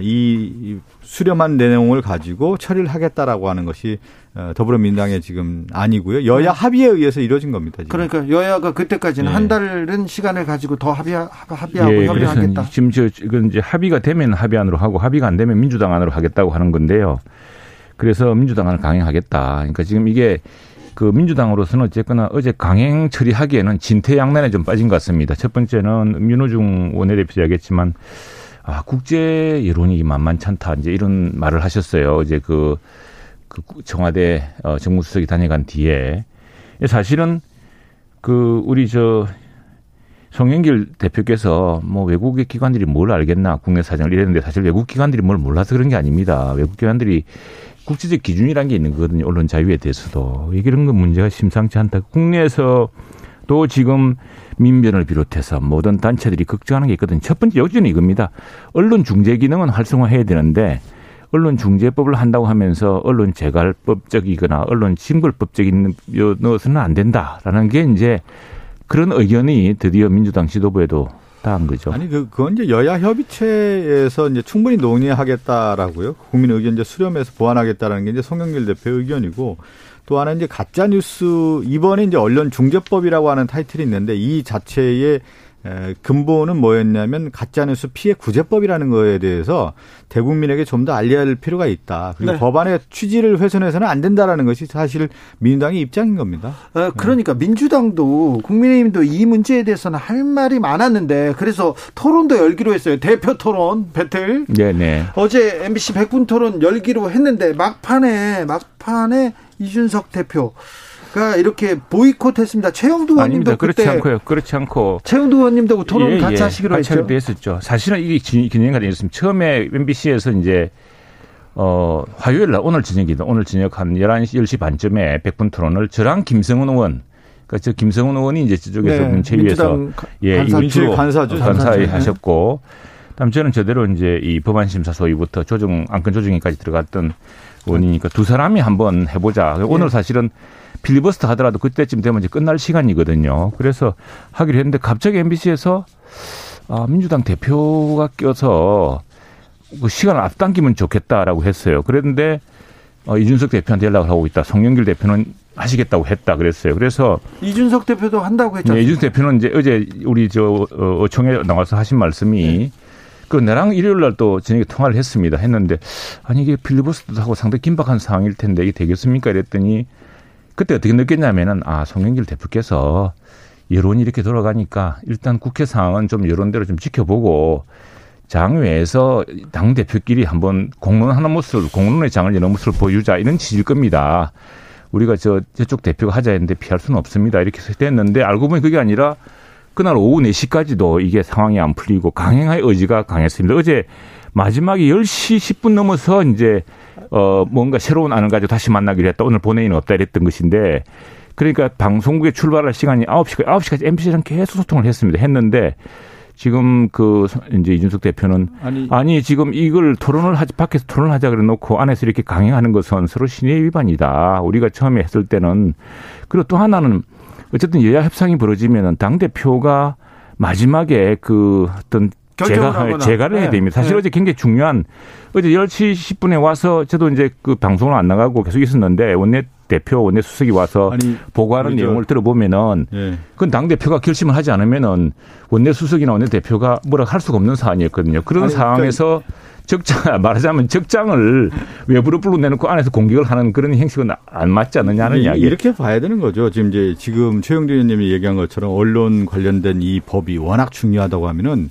이 수렴한 내용을 가지고 처리를 하겠다라고 하는 것이 더불어민주당의 지금 아니고요. 여야 합의에 의해서 이루어진 겁니다. 지금. 그러니까 여야가 그때까지는 네. 한 달은 시간을 가지고 더 합의, 합의하고 예, 협의하겠다. 지금 저, 이건 이제 합의가 되면 합의안으로 하고 합의가 안 되면 민주당 안으로 하겠다고 하는 건데요. 그래서 민주당 안을 강행하겠다. 그러니까 지금 이게 그 민주당으로서는 어쨌거나 어제 강행 처리하기에는 진퇴양난에 좀 빠진 것 같습니다. 첫 번째는 윤호중 원내대표도 얘기했지만 아, 국제 여론이 만만치 않다. 이제 이런 말을 하셨어요. 이제 그, 그 청와대 어, 정무수석이 다녀간 뒤에. 사실은 그 우리 저 송영길 대표께서 뭐 외국의 기관들이 뭘 알겠나 국내 사정을 이랬는데 사실 외국 기관들이 뭘 몰라서 그런 게 아닙니다. 외국 기관들이 국제적 기준이라는 게 있는 거거든요. 언론 자유에 대해서도. 이런 건 문제가 심상치 않다. 국내에서 또 지금 민변을 비롯해서 모든 단체들이 걱정하는 게 있거든요. 첫 번째 요지는 이겁니다. 언론 중재 기능은 활성화해야 되는데 언론 중재법을 한다고 하면서 언론 재갈법적이거나 언론 징벌법적인 요소는 안 된다라는 게 이제 그런 의견이 드디어 민주당 지도부에도 다한 거죠. 아니 그 그건 이제 여야 협의체에서 이제 충분히 논의하겠다라고요. 국민 의견 이제 수렴해서 보완하겠다라는 게 이제 송영길 대표의 의견이고. 또 하나 이제 가짜 뉴스 이번에 이제 언론 중재법이라고 하는 타이틀이 있는데 이 자체의 근본은 뭐였냐면 가짜 뉴스 피해 구제법이라는 거에 대해서 대국민에게 좀 더 알려야 할 필요가 있다. 그리고 네. 법안의 취지를 훼손해서는 안 된다라는 것이 사실 민주당의 입장인 겁니다. 그러니까 네. 민주당도 국민의힘도 이 문제에 대해서는 할 말이 많았는데 그래서 토론도 열기로 했어요. 대표 토론 배틀. 네네. 어제 엠비씨 백분 토론 열기로 했는데 막판에 막판에. 이준석 대표가 이렇게 보이콧했습니다. 최영두 의원님도 그때 그렇지 않고요. 그렇지 않고 최영두 의원님도 토론 예, 같이 예, 하시기로 같이 했죠. 같이 했었죠. 사실은 이게 진행이 됐습니다. 처음에 엠비씨에서 이제 어, 화요일 날 오늘 저녁이다. 오늘 저녁 한 열한 시 열 시 반쯤에 백분 토론을 저랑 김성훈 의원 그러니까 저 김성훈 의원이 이제 저쪽에서 네, 체위에서 예, 인출 간사죠. 간사에 하셨고 다음 저는 저대로 이제 이 법안 심사 소위부터 조정 안건 조정위까지 들어갔던 원이니까 두 사람이 한번 해보자. 오늘 사실은 필리버스터 하더라도 그때쯤 되면 이제 끝날 시간이거든요. 그래서 하기로 했는데 갑자기 엠비씨에서 아, 민주당 대표가 껴서 그 시간을 앞당기면 좋겠다라고 했어요. 그런데 어, 이준석 대표한테 연락을 하고 있다. 송영길 대표는 하시겠다고 했다 그랬어요. 그래서 이준석 대표도 한다고 했죠. 네, 이준석 대표는 이제 어제 우리 저 어, 어청에 나와서 하신 말씀이. 네. 그 나랑 일요일 날 또 저녁에 통화를 했습니다. 했는데 아니 이게 필리버스터도 하고 상당히 긴박한 상황일 텐데 이게 되겠습니까? 이랬더니 그때 어떻게 느꼈냐면은 아 송영길 대표께서 여론이 이렇게 돌아가니까 일단 국회 상황은 좀 여론대로 좀 지켜보고 장외에서 당 대표끼리 한번 공론하는 모습을 공론의 장을 여는 모습을 보여주자 이런 취지일 겁니다. 우리가 저 저쪽 대표가 하자 했는데 피할 수는 없습니다. 이렇게 됐는데 알고 보니 그게 아니라. 그날 오후 네 시까지도 이게 상황이 안 풀리고 강행할 의지가 강했습니다. 어제 마지막에 열 시 십 분 넘어서 이제 어 뭔가 새로운 안을 가지고 다시 만나기로 했다. 오늘 본회의는 없다 이랬던 것인데 그러니까 방송국에 출발할 시간이 아홉 시까지 아홉 시까지 엠비씨랑 계속 소통을 했습니다. 했는데 지금 그 이제 이준석 대표는 아니, 아니 지금 이걸 토론을 하지 밖에서 토론을 하자 그래 놓고 안에서 이렇게 강행하는 것은 서로 신의 위반이다. 우리가 처음에 했을 때는 그리고 또 하나는 어쨌든 여야 협상이 벌어지면 당대표가 마지막에 그 어떤 재가, 재가를 해야 됩니다. 사실 네. 어제 굉장히 중요한 어제 열 시 십 분에 와서 저도 이제 그 방송을 안 나가고 계속 있었는데 원내대표, 원내수석이 와서 아니, 보고하는 내용을 들어보면은 네. 그건 당대표가 결심을 하지 않으면은 원내수석이나 원내대표가 뭐라 할 수가 없는 사안이었거든요. 그런 아니, 상황에서 적장, 말하자면 적장을 외부로 불러내놓고 안에서 공격을 하는 그런 형식은 안 맞지 않느냐는 이야기. 이렇게 봐야 되는 거죠. 지금 이제 지금 최영두 의원님이 얘기한 것처럼 언론 관련된 이 법이 워낙 중요하다고 하면은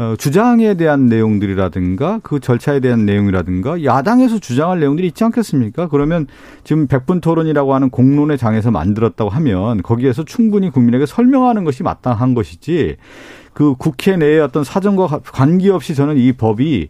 어, 주장에 대한 내용들이라든가 그 절차에 대한 내용이라든가 야당에서 주장할 내용들이 있지 않겠습니까? 그러면 지금 백분 토론이라고 하는 공론의 장에서 만들었다고 하면 거기에서 충분히 국민에게 설명하는 것이 마땅한 것이지, 그 국회 내의 어떤 사정과 관계없이 저는 이 법이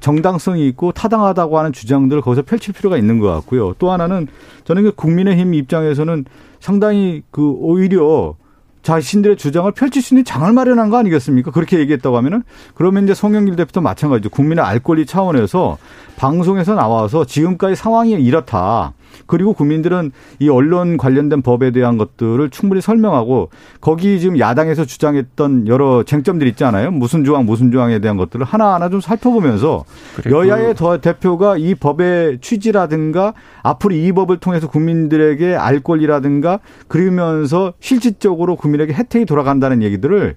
정당성이 있고 타당하다고 하는 주장들을 거기서 펼칠 필요가 있는 것 같고요. 또 하나는 저는 국민의힘 입장에서는 상당히 그 오히려 자신들의 주장을 펼칠 수 있는 장을 마련한 거 아니겠습니까? 그렇게 얘기했다고 하면은, 그러면 이제 송영길 대표도 마찬가지죠. 국민의 알 권리 차원에서 방송에서 나와서 지금까지 상황이 이렇다. 그리고 국민들은 이 언론 관련된 법에 대한 것들을 충분히 설명하고, 거기 지금 야당에서 주장했던 여러 쟁점들 있잖아요. 무슨 조항, 무슨 조항에 대한 것들을 하나하나 좀 살펴보면서 여야의 더 대표가 이 법의 취지라든가 앞으로 이 법을 통해서 국민들에게 알 권리라든가 그러면서 실질적으로 국민에게 혜택이 돌아간다는 얘기들을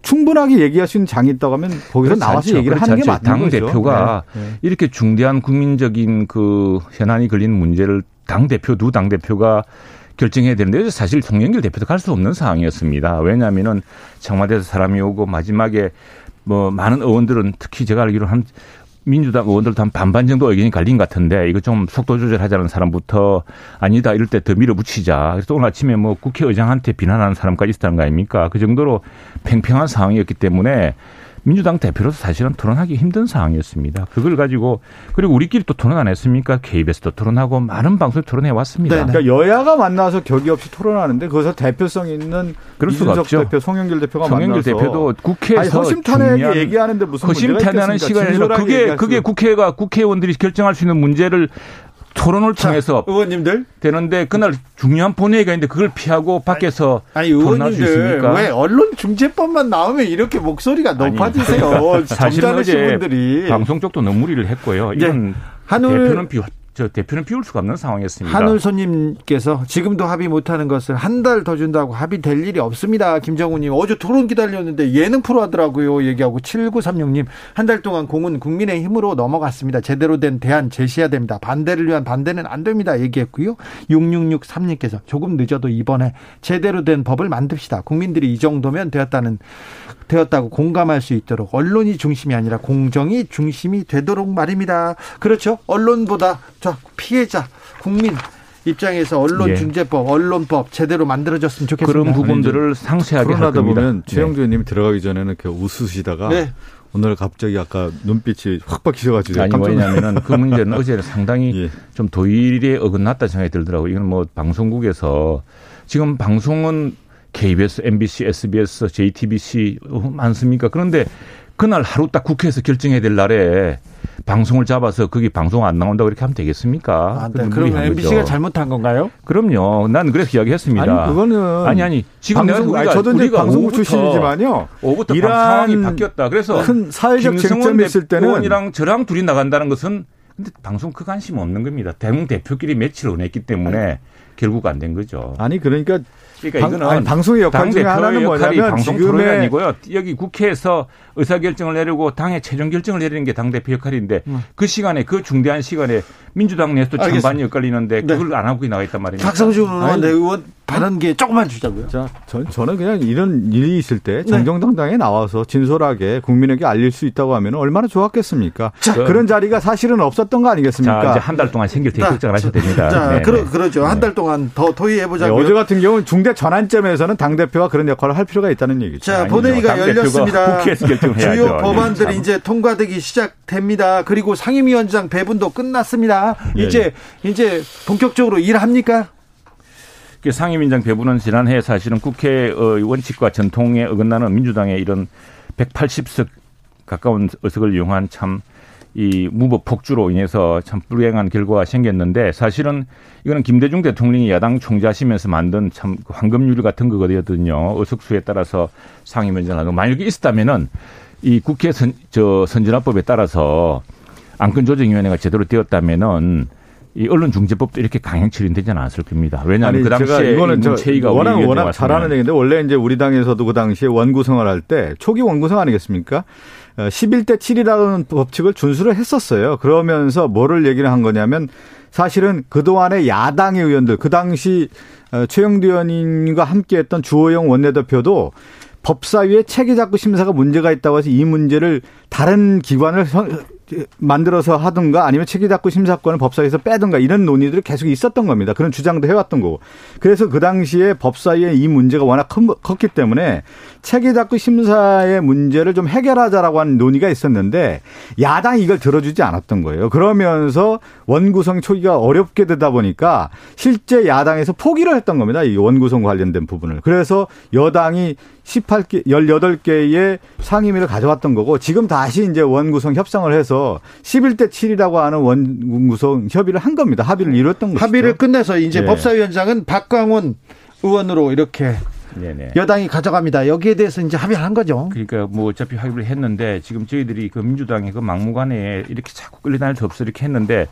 충분하게 얘기할 수 있는 장이 있다고 하면 거기서 나와서 않죠. 얘기를 하는 않죠. 게 맞는 당 거죠. 당대표가 네. 네. 이렇게 중대한 국민적인 그 현안이 걸린 문제를 당대표, 두 당대표가 결정해야 되는데 사실 송영길 대표도 갈 수 없는 상황이었습니다. 왜냐하면 청와대에서 사람이 오고 마지막에 뭐 많은 의원들은, 특히 제가 알기로 한 민주당 의원들도 한 반반 정도 의견이 갈린 것 같은데, 이거 좀 속도 조절하자는 사람부터 아니다 이럴 때 더 밀어붙이자. 그래서 오늘 아침에 뭐 국회의장한테 비난하는 사람까지 있었다는 거 아닙니까? 그 정도로 팽팽한 상황이었기 때문에 민주당 대표로서 사실은 토론하기 힘든 상황이었습니다. 그걸 가지고, 그리고 우리끼리 또 토론 안 했습니까? 케이비에스도 토론하고 많은 방송을 토론해 왔습니다. 네, 그러니까 여야가 만나서 격이 없이 토론하는데 거기서 대표성 있는 이준석 대표, 송영길 대표가 송영길 만나서. 대표도 국회에서 허심탄회하게 얘기하는데 무슨 허심탄회하는 문제가 있겠습니까? 시간에서 그게 그게 국회가 국회의원들이 결정할 수 있는 문제를 토론을 통해서 의원님들 되는데, 그날 중요한 본회의가 있는데 그걸 피하고 밖에서 아니, 아니, 토론할 수 있습니까? 왜 언론 중재법만 나오면 이렇게 목소리가 높아지세요? 그러니까 사실 어제 방송 쪽도 너무 무리를 했고요. 이건 한울, 대표는 비워. 저 대표는 비울 수가 없는 상황이었습니다. 한울 손님께서 지금도 합의 못하는 것을 한 달 더 준다고 합의될 일이 없습니다. 김정우님 어제 토론 기다렸는데 예능 프로 하더라고요 얘기하고, 칠구삼육님 한 달 동안 공은 국민의힘으로 넘어갔습니다. 제대로 된 대안 제시해야 됩니다. 반대를 위한 반대는 안 됩니다 얘기했고요. 육육육삼님께서 조금 늦어도 이번에 제대로 된 법을 만듭시다. 국민들이 이 정도면 되었다는 되었다고 공감할 수 있도록 언론이 중심이 아니라 공정이 중심이 되도록 말입니다. 그렇죠? 언론보다 자 피해자 국민 입장에서 언론 중재법, 언론법 제대로 만들어졌으면 좋겠습니다. 그런 부분들을 상세하게 할 겁니다. 그러다 보면 최영두 의원님이 네. 들어가기 전에는 이렇게 웃으시다가 네. 오늘 갑자기 아까 눈빛이 확 바뀌셔가지고 아니 뭐냐면은 그 문제는 어제 상당히 예. 좀 도일에 어긋났다 생각이 들더라고요. 이건 뭐 방송국에서 지금 방송은 케이비에스, 엠비씨, 에스비에스, 제이티비씨 많습니까? 그런데 그날 하루 딱 국회에서 결정해야 될 날에 방송을 잡아서 거기 방송 안 나온다고 이렇게 하면 되겠습니까? 아, 네. 그럼 엠비씨가 거죠. 잘못한 건가요? 그럼요. 난 그래서 이야기했습니다. 아니 그거는 아니 아니 지금 방송, 내가 우리가, 아니, 저도 이제 방송국 출신이지만요. 오부터 상황이 바뀌었다. 그래서 큰 사회적 쟁점이 있을 때는 의원이랑 저랑 둘이 나간다는 것은 근데 방송 그 관심 없는 겁니다. 대통령대표끼리 매치를 원했기 때문에 결국 안 된 거죠. 아니 그러니까. 그러니까 이거는 아니, 방송의 역할 중에 하나는 뭐냐면 방송 토론이 아니고요. 여기 국회에서 의사결정을 내리고 당의 최종 결정을 내리는 게 당대표 역할인데 음. 그 시간에 그 중대한 시간에 민주당 내에서 또 찬반이 엇갈리는데 그걸 네. 안 하고 나와 있단 말입니다. 박성준 의원, 내 의원 발언기에 조금만 주자고요. 자, 저, 저는 그냥 이런 일이 있을 때 정정당당에 나와서 진솔하게 국민에게 알릴 수 있다고 하면 얼마나 좋았겠습니까? 자, 그런 자리가 사실은 없었던 거 아니겠습니까? 자, 이제 한 달 동안 생길 때 결정을 하셔야 됩니다. 자, 네, 그러, 네. 그러죠. 한 달 동안 더 토의해보자고요. 네, 어제 같은 경우는 중대 전환점에서는 당대표가 그런 역할을 할 필요가 있다는 얘기죠. 자, 본회의가 열렸습니다. 주요 법안들이 네, 이제 통과되기 시작됩니다. 그리고 상임위원장 배분도 끝났습니다. 네, 이제 네. 이제 본격적으로 일합니까? 상임위원장 배분은 지난해 사실은 국회 원칙과 전통에 어긋나는 민주당의 이런 백팔십 석 가까운 의석을 이용한 참 이 무법 폭주로 인해서 참 불행한 결과가 생겼는데, 사실은 이거는 김대중 대통령이 야당 총재하시면서 만든 참 황금률 같은 거거든요. 의석수에 따라서 상임위원장을 하고, 만약에 있었다면은 이 국회 선, 저 선진화법에 따라서 안건조정위원회가 제대로 되었다면은 이 언론중재법도 이렇게 강행 처리되지 않았을 겁니다. 왜냐하면 아니, 그 당시에 문체위가 워낙 워낙 잘하는 얘기인데, 원래 이제 우리 당에서도 그 당시에 원구성을 할 때 초기 원구성 아니겠습니까? 십일 대 칠이라는 법칙을 준수를 했었어요. 그러면서 뭐를 얘기를 한 거냐면 사실은 그동안의 야당의 의원들, 그 당시 최영두 의원님과 함께했던 주호영 원내대표도 법사위의 체계작구 심사가 문제가 있다고 해서 이 문제를 다른 기관을 만들어서 하든가 아니면 체계작구 심사권을 법사위에서 빼든가 이런 논의들이 계속 있었던 겁니다. 그런 주장도 해왔던 거고. 그래서 그 당시에 법사위에 이 문제가 워낙 컸기 때문에 체계작구 심사의 문제를 좀 해결하자라고 하는 논의가 있었는데 야당이 이걸 들어주지 않았던 거예요. 그러면서 원구성 초기가 어렵게 되다 보니까 실제 야당에서 포기를 했던 겁니다. 이 원구성 관련된 부분을. 그래서 여당이 열여덟 개의 상임위를 가져왔던 거고 지금 다시 이제 원구성 협상을 해서 십일 대 칠이라고 하는 원구성 협의를 한 겁니다. 합의를 이뤘던 거죠. 합의를 끝내서 이제 예. 법사위원장은 박광온 의원으로 이렇게 네네. 여당이 가져갑니다. 여기에 대해서 이제 합의를 한 거죠. 그러니까 뭐 어차피 합의를 했는데 지금 저희들이 그 민주당의 그 막무가내에 이렇게 자꾸 끌려다닐 수 없어 이렇게 했는데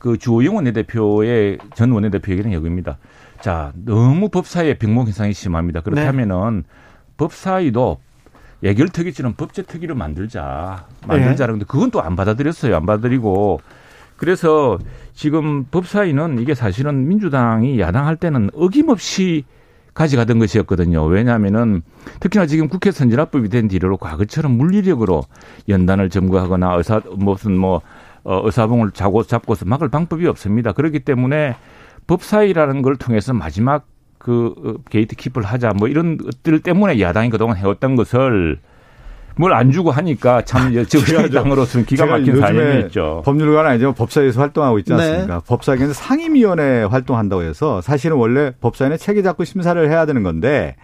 그 주호영 원내대표의 전 원내대표 얘기는 여기입니다. 자, 너무 법사위의 병목 현상이 심합니다. 그렇다면은 네. 법사위도 예결특위처럼 법제특위를 만들자. 만들자라고 했는데 그건 또 안 받아들였어요. 안 받아들이고. 그래서 지금 법사위는 이게 사실은 민주당이 야당할 때는 어김없이 가져가던 것이었거든요. 왜냐하면은 특히나 지금 국회 선진화법이 된 뒤로 과거처럼 물리력으로 연단을 점거하거나 의사, 무슨 뭐, 의사봉을 자고 잡고서 막을 방법이 없습니다. 그렇기 때문에 법사위라는 걸 통해서 마지막 그 게이트키퍼를 하자 뭐 이런 것들 때문에 야당이 그동안 해왔던 것을 뭘 안 주고 하니까 참 저야당으로서는 기가 막힌 사연이 있죠. 법률가는 아니지만 법사위에서 활동하고 있지 않습니까? 네. 법사위는 상임위원회 활동한다고 해서 사실은 원래 법사위는 체계작구 심사를 해야 되는 건데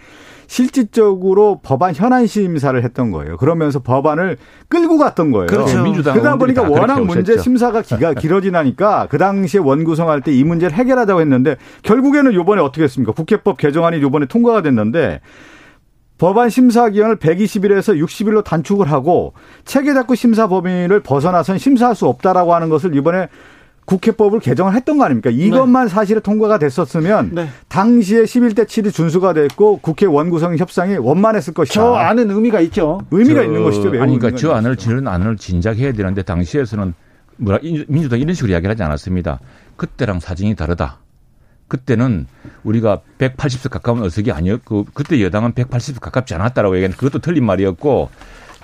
실질적으로 법안 현안 심사를 했던 거예요. 그러면서 법안을 끌고 갔던 거예요. 그렇죠. 그러다 보니까 워낙 문제 오셨죠. 심사가 기가 길어지나니까 그 당시에 원구성할 때 이 문제를 해결하자고 했는데 결국에는 이번에 어떻게 했습니까? 국회법 개정안이 이번에 통과가 됐는데 법안 심사 기한을 백이십 일에서 육십 일로 단축을 하고 체계작구 심사 범위를 벗어나선 심사할 수 없다라고 하는 것을 이번에 국회법을 개정을 했던 거 아닙니까? 이것만 네. 사실에 통과가 됐었으면 네. 당시에 십일 대 칠이 준수가 됐고 국회 원구성 협상이 원만했을 것이다. 저 안은 의미가 있죠. 의미가 있는 것이죠. 아니, 그러니까 저 안을 지는 안을 진작해야 되는데 당시에서는 뭐라 민주당 이런 식으로 이야기를 하지 않았습니다. 그때랑 사정이 다르다. 그때는 우리가 백팔십 석 가까운 의석이 아니었고 그때 여당은 백팔십 석 가깝지 않았다라고 얘기했는데 그것도 틀린 말이었고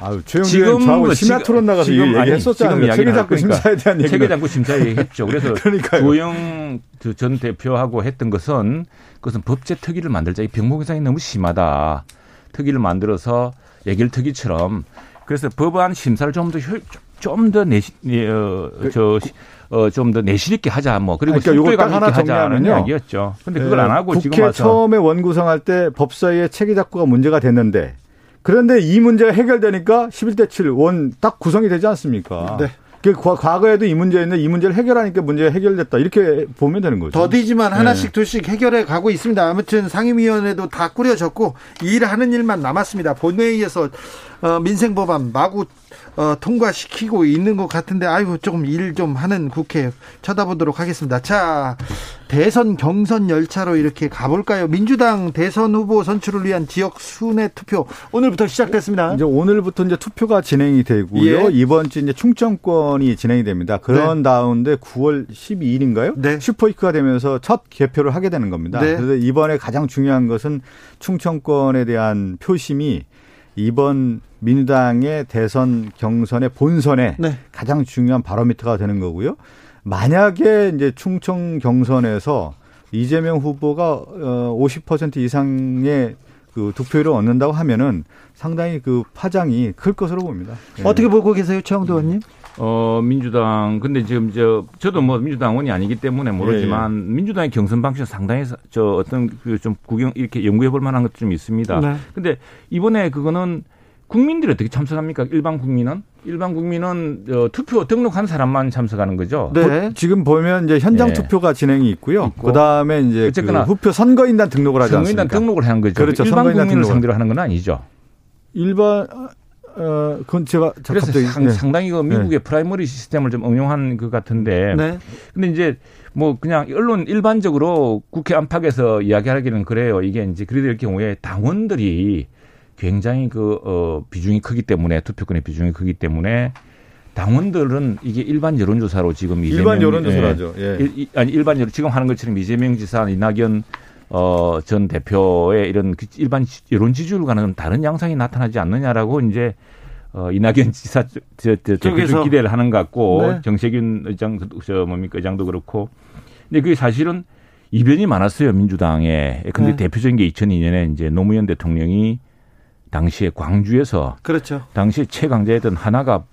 아유, 지금 저하고 심야 토론 나가서 지금, 아니, 지금 체계작구 심사에 대한 얘기를. 체계작구 심사에 얘기했죠. 그래서 주호영 전 대표하고 했던 것은 그것은 법제 특위를 만들자. 이 병목 현상이 너무 심하다. 특위를 만들어서 예결특위처럼. 그래서 법안 심사를 좀 더 좀 더 내시 어, 저 어, 좀 더 내실 있게 하자, 뭐. 그리고 요걸 딱 하나 정리하는 이야기였죠. 근데 그걸 네, 안 하고 지금 와서. 국회 처음에 원구성할 때 법사위의 체계작구가 문제가 됐는데 그런데 이 문제가 해결되니까 십일 대 칠 원 딱 구성이 되지 않습니까? 네. 과거에도 이 문제였는데 이 문제를 해결하니까 문제가 해결됐다. 이렇게 보면 되는 거죠. 더디지만 하나씩 네. 둘씩 해결해 가고 있습니다. 아무튼 상임위원회도 다 꾸려졌고 일하는 일만 남았습니다. 본회의에서 민생법안 마구 통과시키고 있는 것 같은데 아이고 조금 일 좀 하는 국회 쳐다보도록 하겠습니다. 자, 대선 경선 열차로 이렇게 가볼까요? 민주당 대선 후보 선출을 위한 지역 순회 투표 오늘부터 시작됐습니다. 이제 오늘부터 이제 투표가 진행이 되고요. 예. 이번 주 이제 충청권이 진행이 됩니다. 그런 네. 다운데 구월 십이일인가요? 네. 슈퍼위크가 되면서 첫 개표를 하게 되는 겁니다. 네. 그래서 이번에 가장 중요한 것은 충청권에 대한 표심이 이번 민주당의 대선 경선의 본선에 네. 가장 중요한 바로미터가 되는 거고요. 만약에 이제 충청 경선에서 이재명 후보가 오십 퍼센트 이상의 그 득표율을 얻는다고 하면은 상당히 그 파장이 클 것으로 봅니다. 네. 어떻게 보고 계세요, 최영도 의원님? 어, 민주당, 근데 지금 저, 저도 뭐 민주당원이 아니기 때문에 모르지만 예, 예. 민주당의 경선 방식은 상당히 저 어떤 그 좀 구경, 이렇게 연구해 볼 만한 것도 좀 있습니다. 네. 근데 이번에 그거는 국민들이 어떻게 참석합니까? 일반 국민은? 일반 국민은 어, 투표 등록한 사람만 참석하는 거죠. 네. 보, 지금 보면 이제 현장 네. 투표가 진행이 있고요. 있고. 그다음에 이제 어쨌거나 그 후표 선거인단 등록을 하지 않습니까? 선거인단 등록을 하는 거죠. 그렇죠. 일반 국민을 등록을. 상대로 하는 건 아니죠. 일반 어, 그건 제가 그래서 갑자기, 상, 네. 상당히 그 미국의 네. 프라이머리 시스템을 좀 응용한 것 같은데. 네. 근데 이제 뭐 그냥 언론 일반적으로 국회 안팎에서 이야기하기는 그래요. 이게 이제 그래야 될 경우에 당원들이 굉장히 그 어, 비중이 크기 때문에 투표권의 비중이 크기 때문에 당원들은 이게 일반 여론조사로 지금 이재명 일반 여론조사죠. 예. 예. 아니 일반 여론 지금 하는 것처럼 이재명 지사, 이낙연 어, 전 대표의 이런 일반 여론 지지율과는 다른 양상이 나타나지 않느냐라고 이제 어, 이낙연 지사 쪽에서 기대를 하는 것 같고 네. 정세균 의장 저 뭡니까 의장도 그렇고 근데 그게 사실은 이변이 많았어요 민주당에. 근데 네. 대표적인 게 이천이 년에 이제 노무현 대통령이 당시에 광주에서 그렇죠. 당시 최강자였던 하나갑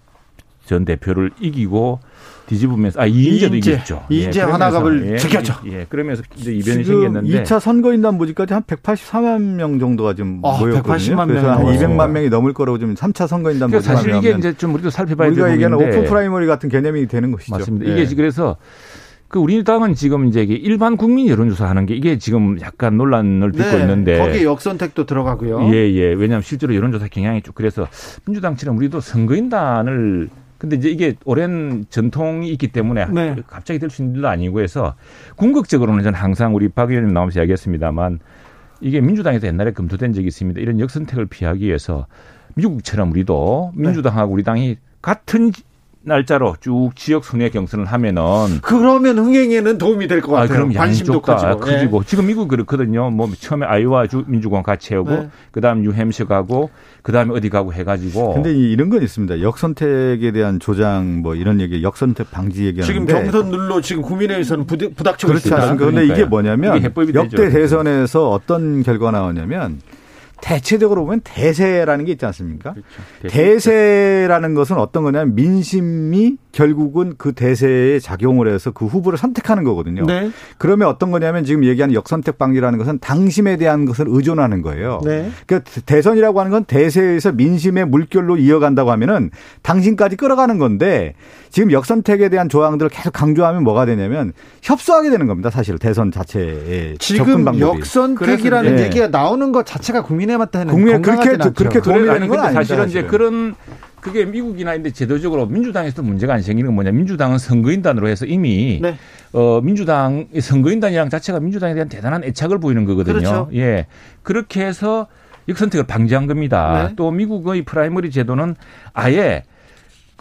전 대표를 이기고 뒤집으면서 아 이인재도 이인재, 이겼죠. 이인재 예, 하나갑을 지켰죠. 예, 예, 그러면서 이제 이변이 생겼는데 이 차 선거인단 모집까지 한 백팔십사만 명 정도가 지금 아, 모였거든요. 그래서 한 이백만 명이 넘을 거라고 지금 삼 차 선거인단 모집하면 사실 이게 이제 좀 우리도 살펴봐야 되는 부분인데 우리가 얘기하는 오픈 프라이머리 같은 개념이 되는 것이죠. 맞습니다. 예. 이게 그래서 그 우리 당은 지금 이제 일반 국민 여론조사하는 게 이게 지금 약간 논란을 빚고 네, 있는데 거기에 역선택도 들어가고요. 예예. 예. 왜냐하면 실제로 여론조사 경향이 쭉 그래서 민주당처럼 우리도 선거인단을 근데 이제 이게 오랜 전통이 있기 때문에 네. 갑자기 될 수 있는 일도 아니고 해서 궁극적으로는 저는 항상 우리 박 의원님 나오면서 이야기했습니다만 이게 민주당에서 옛날에 검토된 적이 있습니다. 이런 역선택을 피하기 위해서 미국처럼 우리도 민주당하고 우리 당이 같은 날짜로 쭉 지역 순회 경선을 하면은 그러면 흥행에는 도움이 될 것 같아요. 아, 그럼 관심도 커지고. 커지고. 네. 지금 미국 그렇거든요. 뭐 처음에 아이오와 주 민주공화 같이 하고 네. 그다음 뉴햄셔 가고 그다음에 어디 가고 해가지고. 근데 이런 건 있습니다. 역선택에 대한 조장 뭐 이런 얘기, 역선택 방지 얘기하는데 지금 경선 룰로 지금 국민의힘에서는 부닥치고 있습니다. 그렇지 않습니까? 그런데 이게 뭐냐면 이게 역대 되죠. 대선에서 어떤 결과가 나오냐면. 대체적으로 보면 대세라는 게 있지 않습니까? 그렇죠. 대세라는 것은 어떤 거냐면 민심이 결국은 그 대세에 작용을 해서 그 후보를 선택하는 거거든요. 네. 그러면 어떤 거냐면 지금 얘기하는 역선택 방지라는 것은 당심에 대한 것을 의존하는 거예요. 네. 그러니까 대선이라고 하는 건 대세에서 민심의 물결로 이어간다고 하면은 당심까지 끌어가는 건데 지금 역선택에 대한 조항들을 계속 강조하면 뭐가 되냐면 협소하게 되는 겁니다. 사실 대선 자체의 접근 방법이. 지금 역선택이라는 네. 얘기가 나오는 것 자체가 국민 국민에 그렇게 그렇게 도움이 되는 건 아닙니다. 사실은 이제 그런 그게 미국이나 인데 제도적으로 민주당에서도 문제가 안 생기는 건 뭐냐? 민주당은 선거인단으로 해서 이미 네. 어 민주당 선거인단이랑 자체가 민주당에 대한 대단한 애착을 보이는 거거든요. 그렇죠. 예, 그렇게 해서 역선택을 방지한 겁니다. 네. 또 미국의 프라이머리 제도는 아예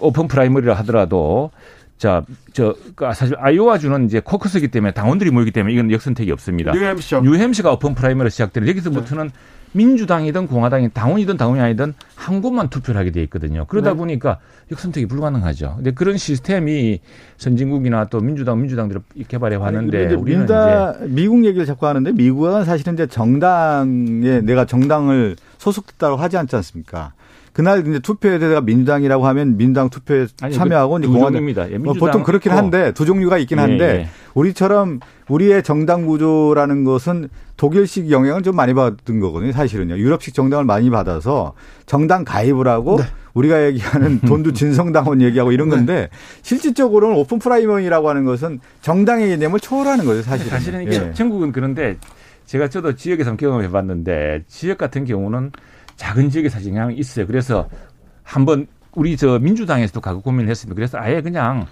오픈 프라이머리라 하더라도. 자, 저, 사실, 아이오와주는 이제 코커스이기 때문에 당원들이 모이기 때문에 이건 역선택이 없습니다. 뉴햄시죠. 뉴햄시가 오픈 프라이머리로 시작되는 여기서부터는 네. 민주당이든 공화당이든 당원이든 당원이 아니든 한 곳만 투표를 하게 돼 있거든요. 그러다 네. 보니까 역선택이 불가능하죠. 근데 그런 시스템이 선진국이나 또 민주당, 민주당대로 개발해 왔는데 우리는 민다, 이제. 미국 얘기를 자꾸 하는데 미국은 사실은 이제 정당에 내가 정당을 소속됐다고 하지 않지 않습니까? 그날 이제 투표에 대해서 민주당이라고 하면 민주당 투표에 아니, 참여하고 그, 공화당입니다. 예, 보통 그렇긴 한데 두 종류가 있긴 한데 예, 예. 우리처럼 우리의 정당 구조라는 것은 독일식 영향을 좀 많이 받은 거거든요. 사실은요. 유럽식 정당을 많이 받아서 정당 가입을 하고 네. 우리가 얘기하는 돈도 진성당원 얘기하고 이런 건데 네. 실질적으로는 오픈 프라이머리라고 하는 것은 정당의 개념을 초월하는 거죠. 사실은. 사실은 이게 예. 전국은 그런데 제가 저도 지역에서 경험해 봤는데 지역 같은 경우는 작은 지역에 사실 영향이 있어요. 그래서 한번 우리 저 민주당에서도 가고 고민을 했습니다. 그래서 아예 그냥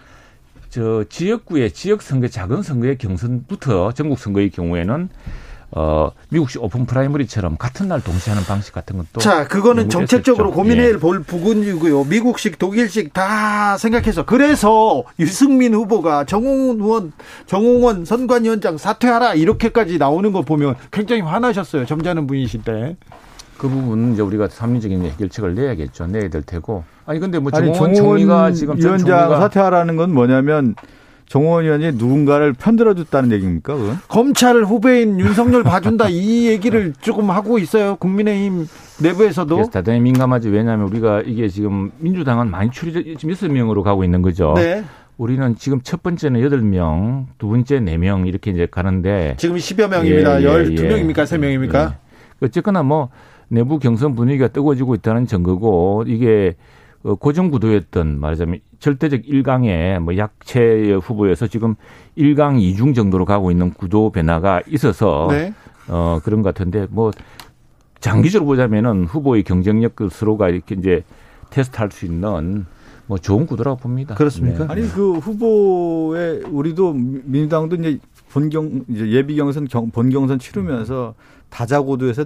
저 지역구의 지역 선거, 작은 선거의 경선부터 전국 선거의 경우에는 어 미국식 오픈 프라이머리처럼 같은 날 동시에 하는 방식 같은 것도 자 그거는 정책적으로 했었죠. 고민해 예. 볼 부분이고요. 미국식, 독일식 다 생각해서 그래서 유승민 후보가 정홍원 의원, 정홍원 선관위원장 사퇴하라 이렇게까지 나오는 거 보면 굉장히 화나셨어요. 점잖은 분이신데. 그 부분은 이제 우리가 합리적인 결책을 내야겠죠. 내야 될 테고. 아니 근데 뭐 정홍원 총리가 지금 전 위원장 사퇴하라는 건 뭐냐면 정홍원 의원이 누군가를 편들어줬다는 얘기입니까? 그건? 검찰 후배인 윤석열 봐준다 이 얘기를 조금 하고 있어요. 국민의힘 내부에서도. 그래서 대단히 민감하지. 왜냐하면 우리가 이게 지금 민주당은 많이 추리적 지금 여섯 명으로 가고 있는 거죠. 네. 우리는 지금 첫 번째는 여덟 명, 두 번째 네 명 이렇게 이제 가는데. 지금 십여 명입니다. 예, 예, 열두 명입니까? 예. 세 명입니까? 예. 어쨌거나 뭐. 내부 경선 분위기가 뜨거워지고 있다는 증거고 이게 고정 구도였던 말하자면 절대적 일 강의 뭐 약체 후보에서 지금 일 강 이 중 정도로 가고 있는 구도 변화가 있어서 네. 어 그런 것 같은데 뭐 장기적으로 보자면은 후보의 경쟁력 그 스스로가 이렇게 이제 테스트할 수 있는 뭐 좋은 구도라고 봅니다. 그렇습니까? 네. 아니 그 후보에 우리도 민주당도 이제 본경 이제 예비 경선 본 경선 치르면서 다자 구도에서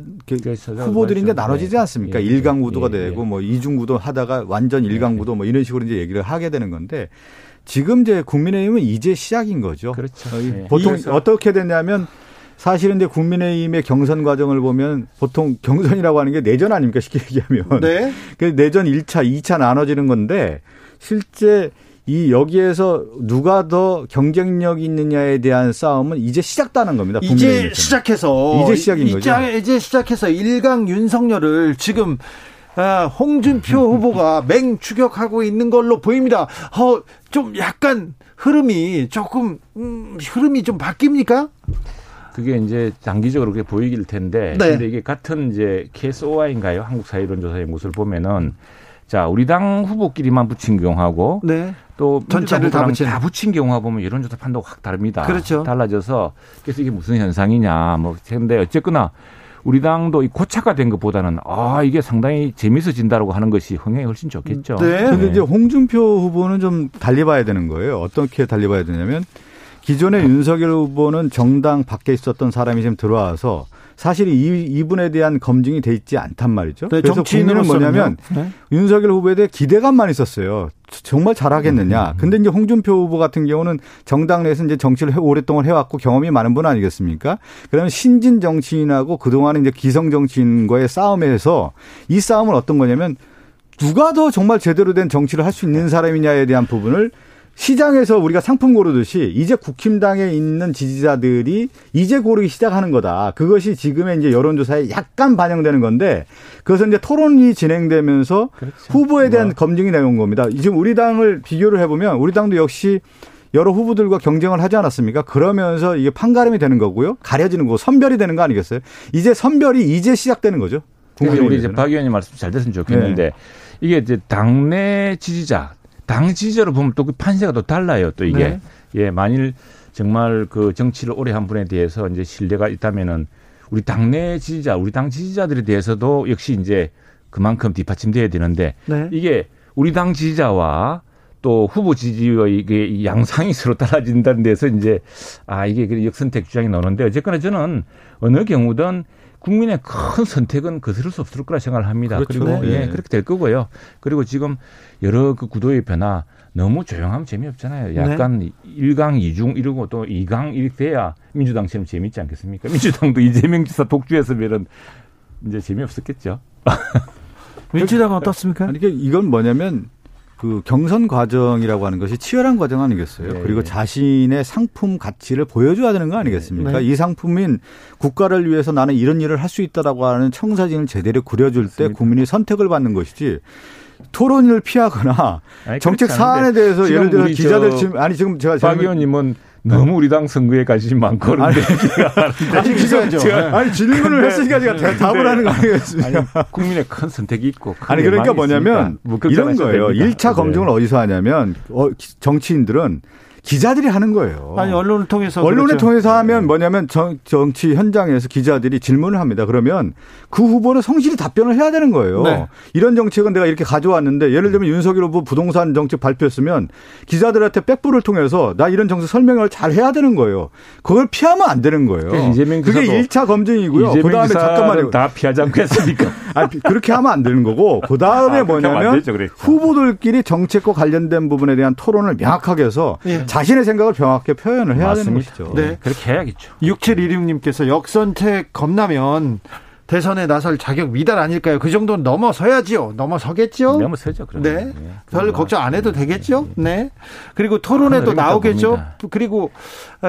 후보들이 이제 나눠지지 않습니까? 예, 일강 구도가 예, 되고 예. 뭐 이중 구도 하다가 완전 일강 예, 구도 뭐 이런 식으로 이제 얘기를 하게 되는 건데 지금 이제 국민의힘은 이제 시작인 거죠. 그렇죠. 예. 보통 예. 어떻게 됐냐면. 사실은 이제 국민의힘의 경선 과정을 보면 보통 경선이라고 하는 게 내전 아닙니까? 쉽게 얘기하면. 네. 그 내전 일 차, 이 차 나눠지는 건데 실제 이 여기에서 누가 더 경쟁력이 있느냐에 대한 싸움은 이제 시작다는 겁니다. 이제 시작해서. 이제 시작인 이, 거죠. 이제 시작해서 일강 윤석열을 지금 홍준표 후보가 맹추격하고 있는 걸로 보입니다. 어, 좀 약간 흐름이 조금 음, 흐름이 좀 바뀝니까? 그게 이제 장기적으로 그렇게 보이길 텐데, 네. 근데 이게 같은 이제 케이에스오아이인가요? 한국 사회론조사의 모습을 보면은, 자, 우리 당 후보끼리만 붙인 경우하고, 네. 또 전체를 다, 다 붙인 경우하고 보면 여론조사 판도가 확 다릅니다. 그렇죠. 달라져서, 그래서 이게 무슨 현상이냐, 뭐, 근데 어쨌거나, 우리 당도 이 고착화된 것보다는 아 이게 상당히 재미있어진다라고 하는 것이 흥행이 훨씬 좋겠죠. 네. 그런데 네. 이제 홍준표 후보는 좀 달리 봐야 되는 거예요. 어떻게 달리 봐야 되냐면, 기존의 윤석열 후보는 정당 밖에 있었던 사람이 지금 들어와서 사실 이, 이분에 대한 검증이 돼 있지 않단 말이죠. 네, 그래서 국민은 뭐냐면 네? 윤석열 후보에 대해 기대감만 있었어요. 정말 잘하겠느냐. 근데 이제 홍준표 후보 같은 경우는 정당 내에서 이제 정치를 오랫동안 해왔고 경험이 많은 분 아니겠습니까? 그러면 신진 정치인하고 그동안은 이제 기성 정치인과의 싸움에서 이 싸움은 어떤 거냐면 누가 더 정말 제대로 된 정치를 할 수 있는 사람이냐에 대한 부분을 시장에서 우리가 상품 고르듯이 이제 국힘당에 있는 지지자들이 이제 고르기 시작하는 거다. 그것이 지금의 이제 여론조사에 약간 반영되는 건데 그것은 이제 토론이 진행되면서 그렇죠. 후보에 대한 뭐. 검증이 나온 겁니다. 지금 우리 당을 비교를 해보면 우리 당도 역시 여러 후보들과 경쟁을 하지 않았습니까? 그러면서 이게 판가름이 되는 거고요. 가려지는 거고 선별이 되는 거 아니겠어요? 이제 선별이 이제 시작되는 거죠. 국민의 우리 이제 박 의원님 말씀 잘 됐으면 좋겠는데 네. 이게 이제 당내 지지자. 당 지지자로 보면 또 그 판세가 또 달라요. 또 이게 네. 예 만일 정말 그 정치를 오래 한 분에 대해서 이제 신뢰가 있다면은 우리 당내 지지자, 우리 당 지지자들에 대해서도 역시 이제 그만큼 뒷받침돼야 되는데 네. 이게 우리 당 지지자와 또 후보 지지의 이게 양상이 서로 달라진다는 데서 이제 아 이게 역선택 주장이 나오는데 어쨌거나 저는 어느 경우든. 국민의 큰 선택은 거스를 수 없을 거라 생각을 합니다. 그렇죠. 그리고 네. 예, 그렇게 될 거고요. 그리고 지금 여러 그 구도의 변화 너무 조용하면 재미없잖아요. 약간 네. 일강 이중 이러고 또 이강 이렇게 돼야 민주당처럼 재미있지 않겠습니까? 민주당도 이재명 지사 독주했으면 이제 재미없었겠죠. 민주당은 어떻습니까? 아니, 이건 뭐냐면 그 경선 과정이라고 하는 것이 치열한 과정 아니겠어요? 네, 그리고 네. 자신의 상품 가치를 보여줘야 되는 거 아니겠습니까? 네. 이 상품인 국가를 위해서 나는 이런 일을 할 수 있다라고 하는 청사진을 제대로 그려줄 맞습니다. 때 국민이 선택을 받는 것이지 토론을 피하거나 아니, 정책 사안에 대해서 예를 들어 기자들 지금 아니 지금 제가 박 의원님은 너무 우리 당 선거에 관심이 많고 그런데 아직 기자죠. 아니 질문을 했으니까 제가 근데, 답을 하는 거 아니겠습니까? 아니, 국민의 큰 선택이 있고 큰 아니 그러니까 뭐냐면 뭐 이런 거예요. 됩니다. 일 차 검증을 네. 어디서 하냐면 정치인들은 기자들이 하는 거예요. 아니 언론을 통해서 언론을 그렇죠. 통해서 하면 뭐냐면 정, 정치 현장에서 기자들이 질문을 합니다. 그러면 그 후보는 성실히 답변을 해야 되는 거예요. 네. 이런 정책은 내가 이렇게 가져왔는데 예를 들면 윤석열 후보 부동산 정책 발표했으면 기자들한테 백부를 통해서 나 이런 정책 설명을 잘 해야 되는 거예요. 그걸 피하면 안 되는 거예요. 그게, 그게 일 차 검증이고요. 그 다음에 잠깐만요. 다 피하지 않겠습니까? 아니, 그렇게 하면 안 되는 거고 그 다음에 아, 뭐냐면 되죠, 후보들끼리 정책과 관련된 부분에 대한 토론을 명확하게 해서 예. 자신의 생각을 명확하게 표현을 해야 맞습니다. 되는 것이죠. 네. 그렇게 해야겠죠. 육칠일육 님께서 역선택 겁나면 대선에 나설 자격 미달 아닐까요? 그 정도는 넘어서야지요. 넘어서겠죠? 넘어서죠. 그러면. 네. 네. 별 걱정 안 해도 되겠죠? 네. 그리고 토론에도 나오겠죠? 겁니다. 그리고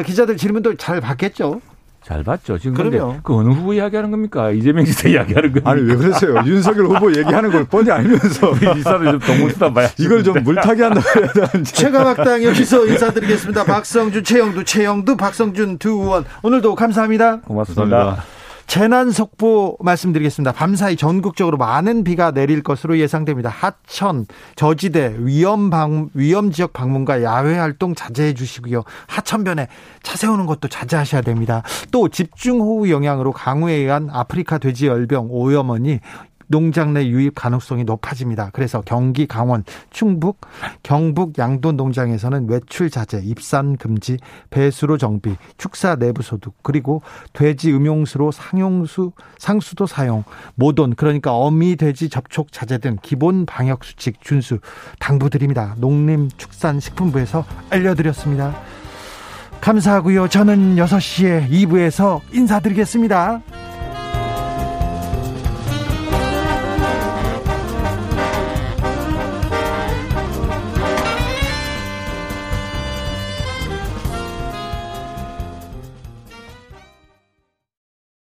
기자들 질문도 잘 받겠죠? 잘 봤죠. 지금 근데 그 어느 후보 이야기하는 겁니까? 이재명 지사 이야기하는 겁니까? 아니 왜 그러세요? 윤석열 후보 얘기하는 걸 뻔히 알면서 이사를 좀 동문수단 봐야 이걸 좀 물타기 한다고 해야 되는지 최강학당 여기서 인사드리겠습니다. 박성준, 최영두, 최영두, 박성준 두 의원 오늘도 감사합니다. 고맙습니다. 감사합니다. 재난 속보 말씀드리겠습니다. 밤사이 전국적으로 많은 비가 내릴 것으로 예상됩니다. 하천, 저지대, 위험 방, 위험 지역 방문과 야외 활동 자제해 주시고요. 하천변에 차 세우는 것도 자제하셔야 됩니다. 또 집중호우 영향으로 강우에 의한 아프리카 돼지열병 오염원이 농장 내 유입 가능성이 높아집니다. 그래서 경기, 강원, 충북, 경북, 양돈 농장에서는 외출 자제, 입산 금지, 배수로 정비, 축사 내부 소득, 그리고 돼지 음용수로 상용수, 상수도 사용, 모돈, 그러니까 어미 돼지 접촉 자제 등 기본 방역 수칙 준수 당부드립니다. 농림축산식품부에서 알려드렸습니다. 감사하고요. 저는 여섯 시에 이 부에서 인사드리겠습니다.